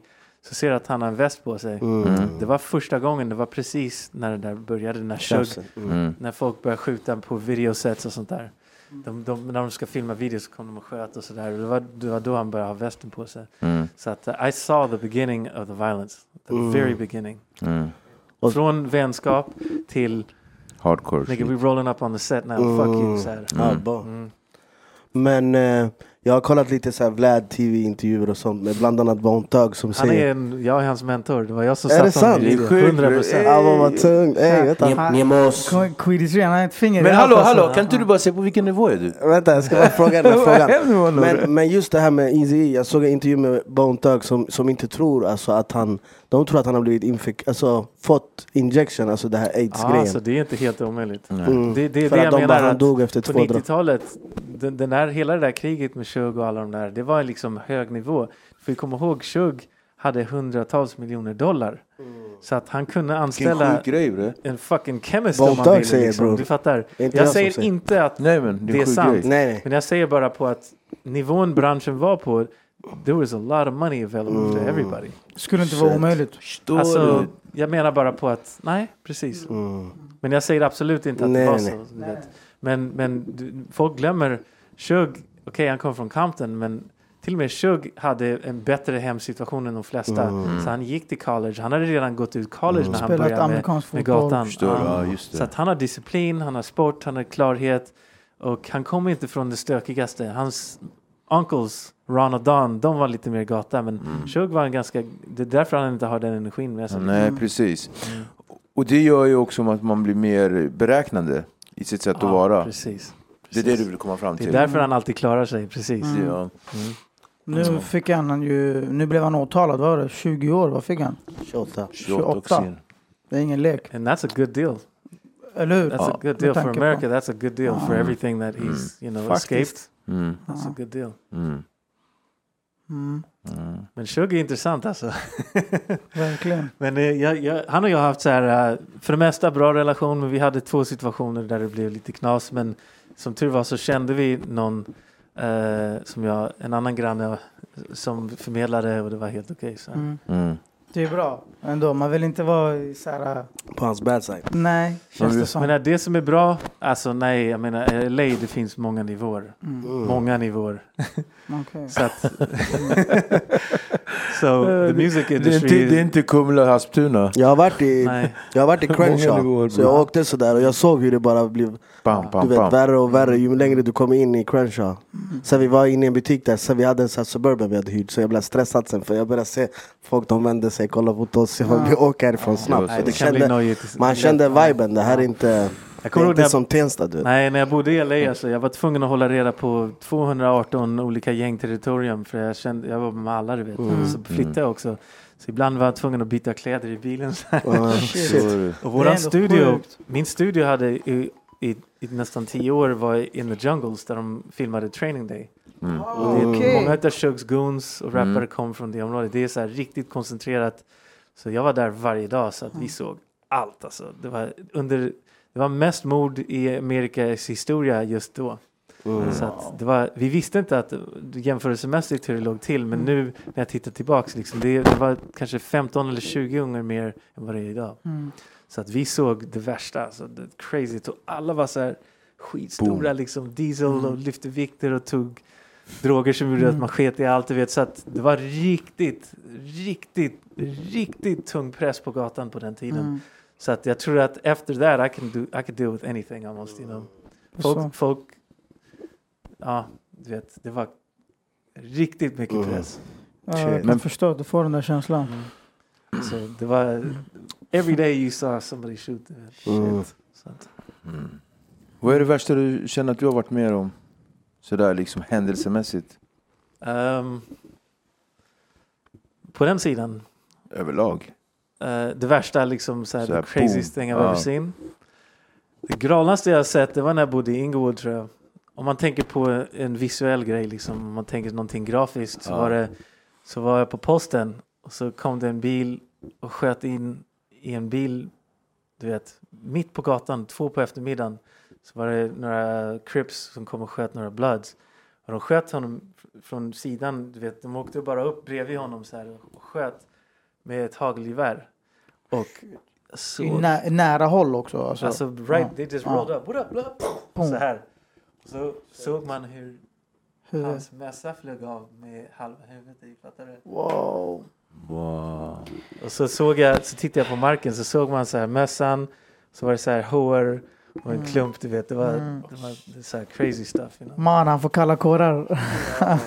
Så ser att han har en väst på sig. Mm. Det var första gången, det var precis när det där började, när Suge, mm. när folk började skjuta på videosets och sånt där. De, de, när de ska filma videos så kom de och sköt och sådär. Det var, det var då han började ha västen på sig. Mm. Så att uh, I saw the beginning of the violence. The mm. very beginning. Mm. Från vänskap till hardcore. Like we rolling up on the set now. Mm. Fuck you. Så här. Mm. Mm. Men... Uh, jag har kollat lite så här Vlad T V-intervjuer och sånt med bland annat Bontag som han säger... Han är en, jag är hans mentor. Det var jag som satt honom i hundra procent. Alltså vad tungt. Ey, vänta. Ni måste... Quidditch, han har ett finger. Men hallå, hallå. Kan inte du bara se på vilken nivå är du? Vänta, jag ska bara fråga den här frågan. Men, men just det här med Eazy-E. Jag såg en intervju med Bontag som, som inte tror alltså, att han... De tror att han har blivit infekt... Alltså fått injection, alltså det här AIDS-grejen. Ja, alltså det är inte helt omöjligt. Mm. Det, det, för det att de bara dog efter två drar. På nittiotalet, den, den här, hela det där kriget med Suge och alla de där, det var liksom hög nivå. För vi kommer ihåg, Suge hade hundratals miljoner dollar. Mm. Så att han kunde anställa grej, en fucking chemist om man vill, liksom. Du fattar. Jag, jag säger, säger inte att nej, men, det, det är sant. Nej, nej. Men jag säger bara på att nivån branschen var på, there was a lot of money available mm. to everybody. Skulle inte vara omöjligt. Alltså, jag menar bara på att nej, precis. Mm. Men jag säger absolut inte att nej, det var nej. så. Nej. Men, men folk glömmer Suge, okej okay, han kom från Compton, men till och med Suge hade en bättre hemsituation än de flesta. Mm. Så han gick till college. Han hade redan gått ut college mm. när han spelat började med, med gatan. Större, ja, just det. Så att han har disciplin, han har sport, han har klarhet. Och han kom inte från det stökigaste. Hans uncles, Ron och Don, de var lite mer gata. Men mm. Suge var en ganska... Det är därför han inte har den energin med sig. Mm. Nej, precis. Mm. Och det gör ju också att man blir mer beräknande i sitt sätt ja, att vara. Precis. Det är det du vill komma fram till. Det är därför han alltid klarar sig, precis. Mm. Ja. Mm. Nu fick han ju, nu blev han åtalad, var det tjugo år, vad fick han? tjugoåtta Det är ingen lek. And that's a good deal. Eller hur? That's ja. a good deal for America. That's a good deal mm. for everything that he's, you know, Faktiskt. escaped. Mm. That's a good deal. Mm. Mm. Mm. Men Suge är intressant alltså. Verkligen. Men jag, jag, han och jag har haft så här, för det mesta bra relation, men vi hade två situationer där det blev lite knas, men som tur var så kände vi någon Uh, som jag, en annan granne som förmedlade, och det var helt okej. Okay, mm. mm. Det är bra ändå, man vill inte vara så här på hans bad side. Nej, känns mm. det som. Men det som är bra, alltså nej, jag menar L A, det finns många nivåer. Mm. Mm. Många nivåer. Okay. Så att so, the music industry. Det är inte, det är inte Kumla och Hasptuna. Jag har varit i nej. jag har varit i Crenshaw. Så jag åkte så där och jag såg hur det bara blev bam, bam, du vet, bam. värre och värre ju längre du kom in i Crenshaw. Mm. Så vi var inne i en butik där, så vi hade en sån här Suburban vi hade hyrt, så jag blev stressad sen, för jag började se folk de vände sig, kolla mot oss, jag vill åka härifrån snabbt. Det kände, man kände viben, det här är inte, jag kommer inte jag, som Tensta. Du. Nej, när jag bodde i L A, alltså, jag var tvungen att hålla reda på tvåhundraarton olika gängterritorium, för jag kände, jag var med alla, du vet. Mm. Så flyttade jag också. Så ibland var jag tvungen att byta kläder i bilen. Oh, och våran studio, sjukt. min studio hade i, i, i nästan tio år var in the jungles där de filmade Training Day. Mm. Oh, det, okay. Många av Suges goons och rappare mm. kom från det området. Det är så här riktigt koncentrerat. Så jag var där varje dag, så att mm. vi såg allt alltså. Det var under det var mest mord i Amerikas historia just då. Mm. Så att det var, vi visste inte att jämförelsemässigt hur det låg till, men mm. nu när jag tittar tillbaks liksom, det, det var kanske femton eller tjugo gånger mer än vad det är idag. Mm. Så att vi såg det värsta alltså, det crazy, och alla var så här skitstora liksom, diesel mm. och lyfte vikter och tog droger som gjorde mm. att man sket i allt, du vet. Så att det var riktigt, riktigt, riktigt tung press på gatan på den tiden. Mm. Så att jag tror att efter det I can do, I can deal with anything almost, you know. Folk, folk, ja, du vet, det var riktigt mycket mm. press. Ja, jag kan Men, förstå, du får den där känslan. Mm. Så det var, every day you saw somebody shoot. Shit. Mm. Så att. Mm. Vad är det värsta du känner att du har varit med om? Så där liksom händelsemässigt. Um, på den sidan. Överlag. Uh, det värsta liksom så här, så här the craziest boom. thing I've uh. ever seen. Det galnaste jag har sett, det var när jag bodde i Inglewood, tror jag. Om man tänker på en visuell grej liksom, om man tänker någonting grafiskt, så uh. var det, så var jag på posten och så kom det en bil och sköt in i en bil, du vet, mitt på gatan, två på eftermiddagen. Så var det några Crips som kom och sköt några Bloods. Och de sköt honom från sidan. Du vet, de åkte bara upp bredvid honom så här och sköt med ett hagelgevär. Och så... Nä, nära håll också. Alltså, alltså right, ja. they just rolled ja. up. What up, blah, blah, så här. Så såg man hur hans mässa flög av med halva huvudet i, fattar du? Wow. Wow. Och så såg jag, så tittade jag på marken, så såg man så här mässan. Så var det så här hår. Och en klump, du vet, det var, mm. det var så här crazy stuff, you know? Man, han får kalla kårar.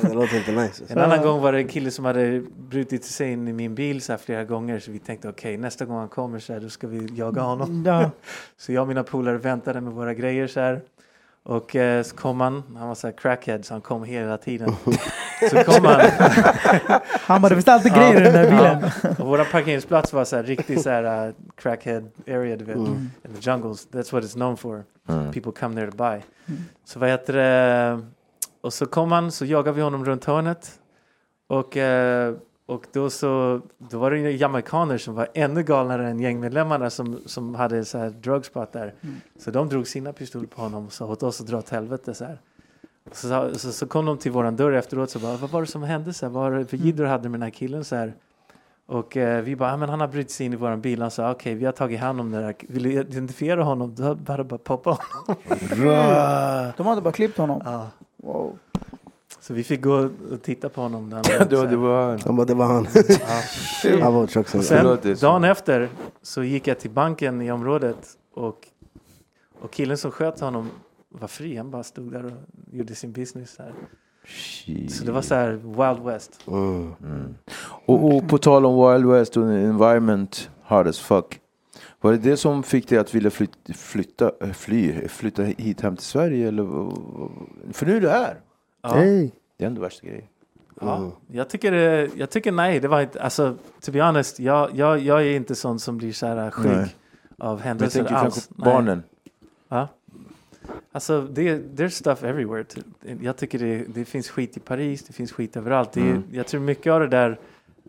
Det låter inte nice. En annan gång var det en kille som hade brutit sig in i min bil så här flera gånger, så vi tänkte okej, okay, nästa gång han kommer så här, då ska vi jaga honom. Ja. Så jag och mina polare väntade med våra grejer så här, och eh, så kom han, han var så här crackhead, så han kom hela tiden. Så kom han. Han bara, det finns alltid grejer i den där bilen. Ja. Och våra parkeringsplats var så här riktigt så här uh, crackhead area, du vet. Mm. In the jungles, that's what it's known for. Mm. People come there to buy. Mm. Så vad heter det? Och så kom han, så jagade vi honom runt hörnet. Och uh, Och då så då var det ju jamaikaner som var ännu galnare än gängmedlemmarna som, som hade så här drugs på att där. Mm. Så de drog sina pistoler på honom och sa åt oss att dra åt helvete så här. Så, så, så kom de till våran dörr efteråt så bara, vad var det som hände så här? Vad var det för jidder hade med den här killen så här? Och eh, vi bara, ah, men han har brytt sig in i våran bil. Han sa, okej, okay, vi har tagit hand om det där. Vill du identifiera honom? Då bara bara poppa honom. De hade bara klippt honom? Ja. Wow. Så vi fick gå och titta på honom. Där då, det var han. De bara, det var han. Han var också. Sen, dagen efter så gick jag till banken i området. Och, och killen som sköt honom var fri. Han bara stod där och gjorde sin business här. Shit. Så det var så här Wild West. Oh. Mm. Och, och på tal om Wild West och environment hard as fuck. Var det det som fick dig att vilja flyt, flytta, fly, flytta hit hem till Sverige? Eller, för nu är du här. Ja. Hey. Det är ändå värsta grejen. Ja. Mm. Jag, tycker, jag tycker nej. Det var inte, alltså, to be honest, jag, jag, jag är inte sån som blir så här sjuk nej. Av händelser alls. Jag tänker kanske på barnen. Ja. Alltså, det, there's stuff everywhere. Jag tycker det, det finns skit i Paris, det finns skit överallt. Det, mm. Jag tror mycket av det där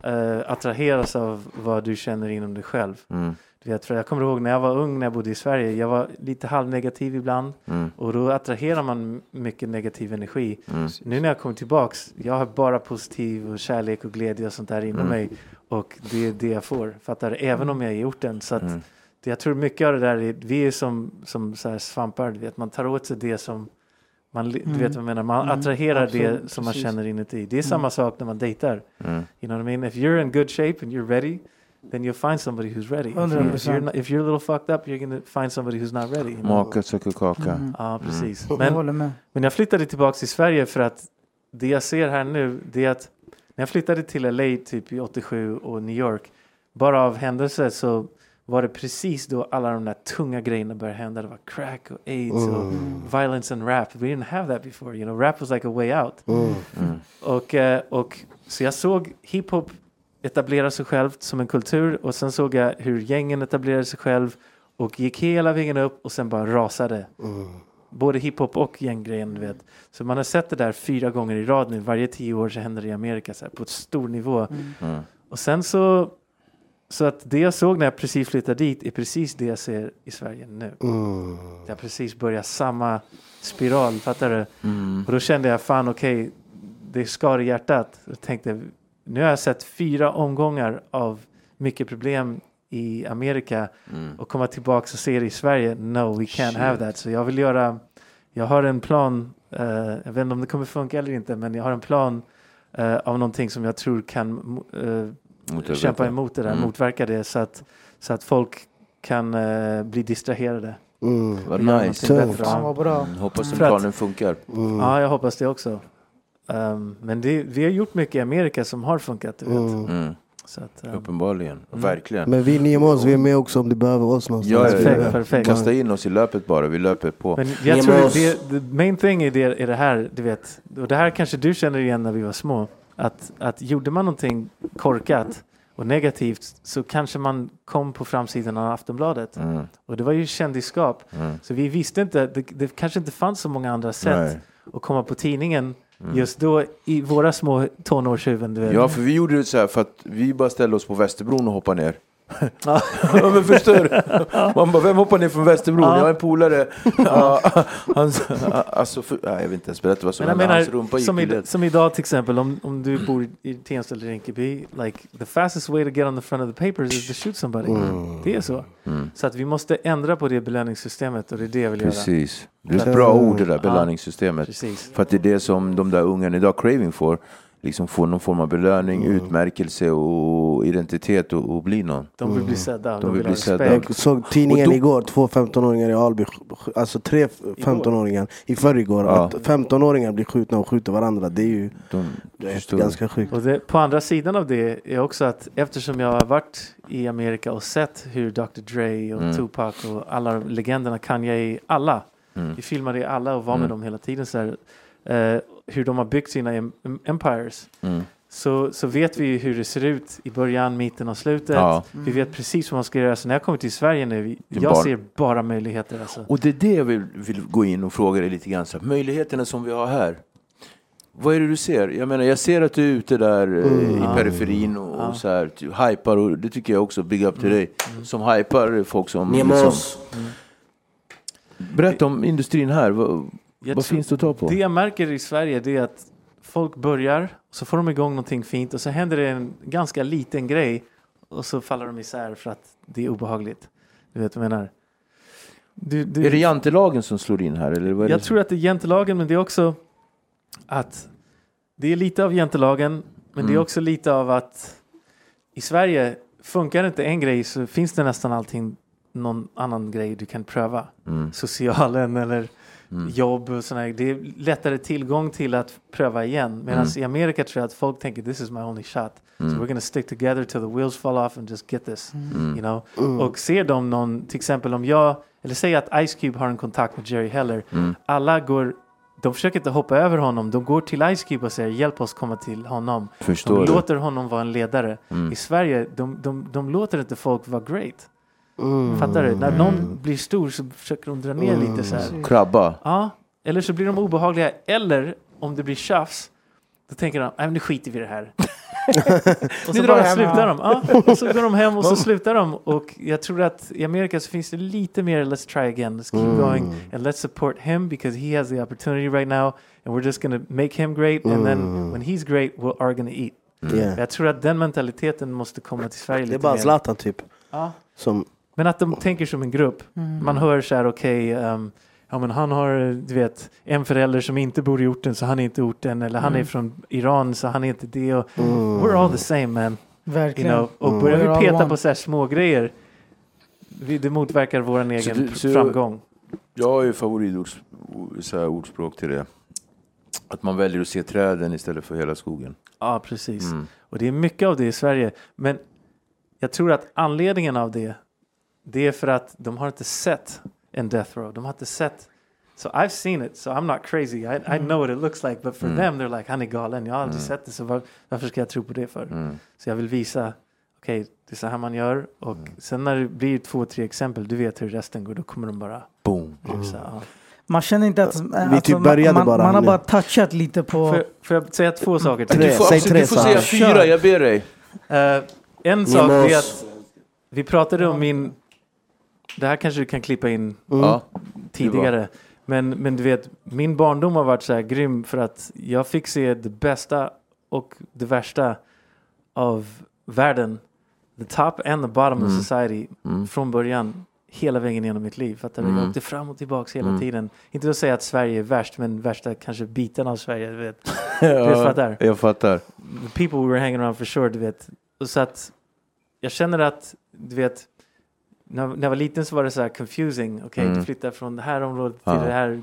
uh, attraheras av vad du känner inom dig själv. Mm. Jag, tror, jag kommer ihåg när jag var ung, när jag bodde i Sverige. Jag var lite halvnegativ ibland. Mm. Och då attraherar man mycket negativ energi. Mm. Nu när jag kommer tillbaks, jag har bara positiv och kärlek och glädje och sånt där inom mm. mig. Och det är det jag får. Fattar, även om jag är gjort den. Så att mm. det, jag tror mycket av det där är, vi är som, som så här svampar. Vet, man tar åt sig det som man, mm. du vet vad jag menar, man mm. attraherar absolut. Det som man precis. Känner inuti. Det är samma mm. sak när man dejtar. Mm. You know what I mean? If you're in good shape and you're ready, then you'll find somebody who's ready. one hundred percent. If you're, not, if you're a little fucked up, you're gonna find somebody who's not ready. You know? Maka söker kaka. Mm. Ja, precis. Mm. Men, men jag flyttade tillbaka till Sverige för att det jag ser här nu, det är att när jag flyttade till L A typ i åttiosju och New York, bara av händelser så var det precis då alla de där tunga grejerna började hända. Det var crack och aids oh. och violence and rap. We didn't have that before, you know. Rap was like a way out. Oh. Mm. Och, och så jag såg hiphop etablerade sig själv som en kultur och sen såg jag hur gängen etablerade sig själv och gick hela vägen upp och sen bara rasade. Mm. Både hiphop och gänggrejen, du vet. Så man har sett det där fyra gånger i rad nu. Varje tio år så händer det i Amerika så här, på ett stor nivå. Mm. Mm. Och sen så så att det jag såg när jag precis flyttade dit är precis det jag ser i Sverige nu. Mm. Jag precis börjar samma spiral, fattar du? Mm. Och då kände jag, fan okej, okay, det skar i hjärtat. Jag tänkte, nu har jag sett fyra omgångar av mycket problem i Amerika mm. och komma tillbaka och se det i Sverige. No, we can't Shit. Have that. Så jag vill göra, jag har en plan, uh, jag vet inte om det kommer funka eller inte, men jag har en plan uh, av någonting som jag tror kan uh, kämpa emot det där, mm. motverka det så att, så att folk kan uh, bli distraherade. Mm. Vad nice. Vad bra. Mm. Hoppas att planen funkar. Mm. Ja, jag hoppas det också. Um, men det, vi har gjort mycket i Amerika som har funkat, du vet. Mm. Så att, um, uppenbarligen, mm. verkligen. Men vi är med oss, vi är med också om du behöver oss någonstans. Ja, perfekt, perfekt. Kasta in oss i löpet bara, vi löper på. Men jag Nemo tror det, the main thing är det, är det här, du vet. Och det här kanske du känner igen när vi var små. Att, att gjorde man någonting korkat och negativt så kanske man kom på framsidan av Aftonbladet. Mm. Och det var ju kändiskap. Mm. Så vi visste inte, det, det kanske inte fanns så många andra sätt Nej. Att komma på tidningen. Mm. Just då i våra små tonårshuvuden, du vet. Ja, för vi gjorde det så här för att vi bara ställde oss på Västerbron och hoppade ner. Ja, men förstör. Man bara, vem hoppar ner från Västerbron? Ja. Jag är en polare. Ja, han, alltså, för, nej, jag vet inte ens berätta vad som men hände. Hans rumpa gick som, i, som idag till exempel, om, om du bor i Tensta eller Rinkeby, like, the fastest way to get on the front of the papers is to shoot somebody. Mm. Det är så. Mm. Så att vi måste ändra på det belöningssystemet och det är det jag vill Precis. Göra. Precis. Det är ett bra ord det där belöningssystemet. Ja, för att det är det som de där ungarna idag craving får. Liksom få någon form av belöning, mm. utmärkelse och identitet och, och bli någon. De vill bli sedda. De, de vill bli sedda. Jag såg tidningen då, igår, två femtonåringar i Alby, alltså tre femtonåringar i förrgår. Ja. Att femtonåringar blir skjutna och skjuter varandra, det är ju de, det är ganska sjukt. Och det, på andra sidan av det är också att eftersom jag har varit i Amerika och sett hur doktor Dre och mm. Tupac och alla legenderna kan jag i alla. Mm. Vi filmade i alla och var med mm. dem hela tiden så här. Uh, hur de har byggt sina em- empires mm. så, så vet vi ju hur det ser ut i början, mitten och slutet ja. Mm. Vi vet precis vad man ska göra, så när jag kommer till Sverige nu, jag ser bara möjligheter alltså. Och det är det jag vill, vill gå in och fråga dig lite grann, så möjligheterna som vi har här, Vad är det du ser? Jag menar, jag ser att du är ute där mm. i periferin och, mm. och så här, du hypar, och det tycker jag också, big up till mm. dig som hypar folk som liksom. mm. Berätta om industrin här. Vad, vad finns det att ta på? Det jag märker i Sverige, det är att folk börjar, så får de igång någonting fint, och så händer det en ganska liten grej, och så faller de isär för att det är obehagligt. Du vet vad jag menar? Du, du, är det jantelagen som slår in här? Eller vad är jag det? Tror att det är jantelagen, men det är också att det är lite av jantelagen, men mm. det är också lite av att i Sverige funkar inte en grej, så finns det nästan allting någon annan grej du kan pröva. Mm. Socialen eller mm. jobb och sådana. Det är lättare tillgång till att pröva igen. Medan mm. i Amerika tror jag att folk tänker, this is my only shot. Mm. So we're gonna stick together till the wheels fall off and just get this. Mm. You know? Mm. Och ser de någon, till exempel om jag, eller säg att Ice Cube har en kontakt med Jerry Heller. Mm. Alla går, de försöker inte hoppa över honom. De går till Ice Cube och säger, hjälp oss komma till honom. Förstår de det. Låter honom vara en ledare. Mm. I Sverige, de, de, de låter inte folk vara great. Mm. Fattar du? När någon blir stor så försöker de dra ner mm. lite så här. Krabba. Ja, eller så blir de obehagliga. Eller om det blir tjafs, då tänker de, nej men nu skiter vi det här. Och så bara slutar de. Ja, och så går de hem och så slutar de. Och jag tror att i Amerika så finns det lite mer let's try again, let's keep mm. going and let's support him because he has the opportunity right now and we're just gonna make him great and mm. then when he's great we are gonna eat. Yeah. Jag tror att den mentaliteten måste komma till Sverige lite. Det är bara Zlatan typ. Ja. Som men att de tänker som en grupp. Mm. Man hör så här, okej, okay, um, ja, men han har, du vet, en förälder som inte bor i orten, så han är inte orten. Eller han mm. är från Iran, så han är inte det. Och, mm. we're all the same, man. Verkligen. You know? Och mm. börjar vi peta one. På så här små grejer, vi, det motverkar vår egen så, så framgång. Jag, jag har ju favoritordspråk till det. Att man väljer att se träden istället för hela skogen. Ja, ah, precis. Mm. Och det är mycket av det i Sverige. Men jag tror att anledningen av det, det är för att de har inte sett en Death Row. De har inte sett. So I've seen it, so I'm not crazy. I, mm. I know what it looks like, but for mm. them they're like, han är galen. Jag har aldrig mm. sett det, så var, varför ska jag tro på det för? Mm. Så jag vill visa, okej, okay, det är så här man gör. Och mm. sen när det blir två, tre exempel, du vet hur resten går, då kommer de bara boom. Mm. Så, ja. Man känner inte att alltså, typ man, man, bara, man har bara touchat lite på. Får, får jag säga två saker? Tre, du får, säg tre, du får säga fyra, jag ber dig. Uh, en sak måste... är att vi pratade om min. Det här kanske du kan klippa in mm. tidigare. Men, men du vet, min barndom har varit så här grym för att jag fick se det bästa och det värsta av världen. The top and the bottom mm. of society. Mm. Från början, hela vägen genom mitt liv. För att mm. jag åkte fram och tillbaka hela mm. tiden. Inte att säga att Sverige är värst, men värsta kanske biten av Sverige. Du vet, ja, du fattar. Jag fattar. The people we were hanging around for sure, du vet. Och så att jag känner att, du vet, När, när jag var liten så var det så här confusing. Okej, okay, mm. du flyttade från det här området till ah. det här.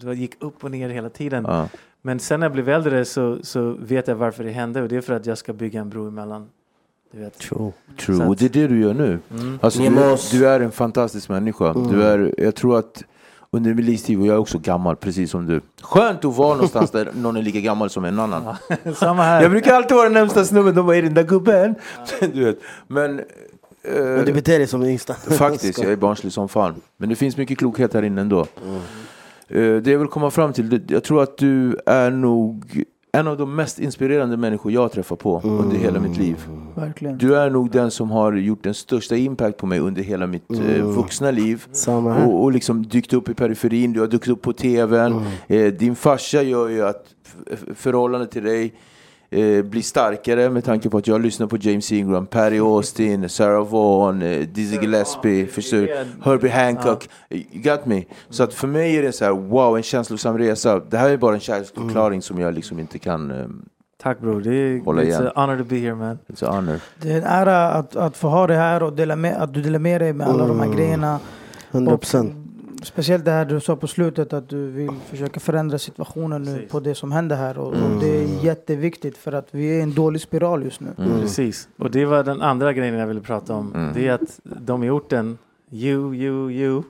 Du gick upp och ner hela tiden. Ah. Men sen när jag blev äldre så, så vet jag varför det hände. Och det är för att jag ska bygga en bro emellan. Du vet. True. True. Att, och det är det du gör nu. Mm. Alltså, du, du är en fantastisk människa. Mm. Du är, jag tror att under min livstid, och jag är också gammal, precis som du. Skönt att vara någonstans där någon är lika gammal som en annan. Samma här. Jag brukar alltid vara den närmsta snubben. De bara, är den där gubben? Ja. Du vet. Men... Men det beter dig som det yngsta. Faktiskt, jag är barnslig som fan. Men det finns mycket klokhet här inne ändå. Mm. Det jag vill komma fram till, jag tror att du är nog en av de mest inspirerande människor jag träffar på mm. under hela mitt liv. Verkligen. Du är nog den som har gjort den största impact på mig under hela mitt mm. vuxna liv. Och, och liksom dykt upp i periferin. Du har dykt upp på tvn. Mm. Din farsa gör ju att förhållandet till dig bli starkare, med tanke på att jag lyssnar på James Ingram, Perry Austin, Sarah Vaughan, Dizzy Gillespie, förstår, Herbie Hancock, you got me. Så att för mig är det så här, wow, en känslosam resa. Det här är bara en kärleksförklaring mm. som jag liksom inte kan um, tack bro, det är, it's an honor to be here, man. It's an honor. Det är en ära att, att få ha det här och dela med, att du delar med dig med alla mm. de här grejerna. hundra procent. Och, speciellt det här du sa på slutet, att du vill försöka förändra situationen nu precis. På det som händer här. Och, mm. och det är jätteviktigt för att vi är i en dålig spiral just nu. Mm. Precis. Och det var den andra grejen jag ville prata om. Mm. Det är att de i orten, you, you, you.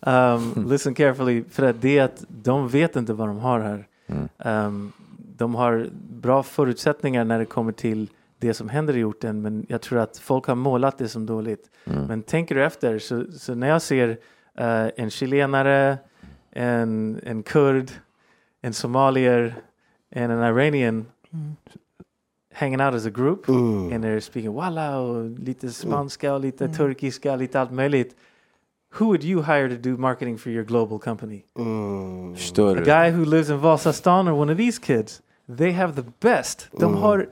um, listen carefully. För att det är att de vet inte vad de har här. Mm. Um, de har bra förutsättningar när det kommer till det som händer i orten. Men jag tror att folk har målat det som dåligt. Mm. Men tänker du efter, så, så när jag ser... Uh, en chilenare, en, en kurd, and Somalian and an Iranian mm. hanging out as a group. Ooh. And they're speaking walla, lite spanska, lite mm. turkiska, lite allt möjligt. Who would you hire to do marketing for your global company? Mm. A guy who lives in Vasastan or one of these kids. They have the best. De mm. har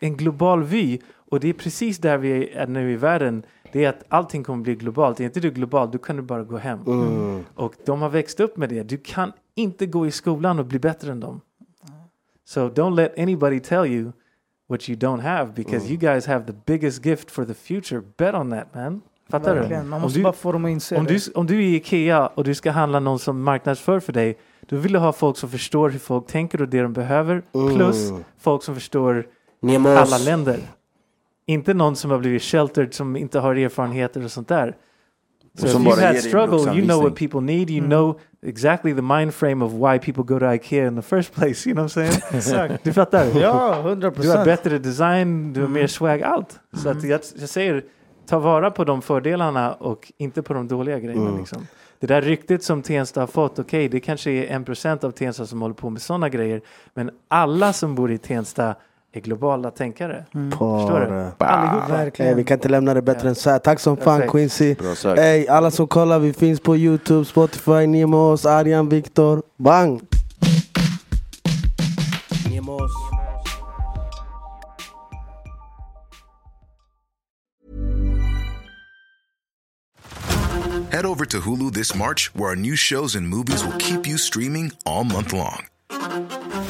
en global vy. Och det är precis där vi är nu i världen. Det är att allting kommer bli globalt. Det är inte du global, du kan du bara gå hem. Mm. Och de har växt upp med det. Du kan inte gå i skolan och bli bättre än dem. So don't let anybody tell you what you don't have. Because mm. you guys have the biggest gift for the future. Bet on that, man. Fattar verkligen. Du? Man måste du, bara få dem att inse om du, om du är i IKEA och du ska handla någon som marknadsför för dig. Du vill ha folk som förstår hur folk tänker och det de behöver. Mm. Plus folk som förstår Nemos. Alla länder. Inte någon som har blivit sheltered, som inte har erfarenheter och sånt där. So if you've had struggle, you know what people need. You mm. know exactly the mind frame of why people go to IKEA in the first place. You know what I'm saying? Exakt. Du fattar? Ja, hundra procent. Du har bättre design, du har mm. mer swag, allt. Mm. Så att jag, jag säger, ta vara på de fördelarna och inte på de dåliga grejerna. Mm. Liksom. Det där ryktet som Tensta har fått, okej, okay, det kanske är en procent av Tensta som håller på med sådana grejer. Men alla som bor i Tensta är globala tänkare. Mm. Förstår du? Bah, hey, vi kan inte lämna det bättre yeah. än så här. Tack som That's fan, right. Quincy. Hey, alla som kollar, vi finns på YouTube, Spotify, Nemos, Arjan, Viktor. Bang! Nemos. Head over to Hulu this March, where our new shows and movies will keep you streaming all month long.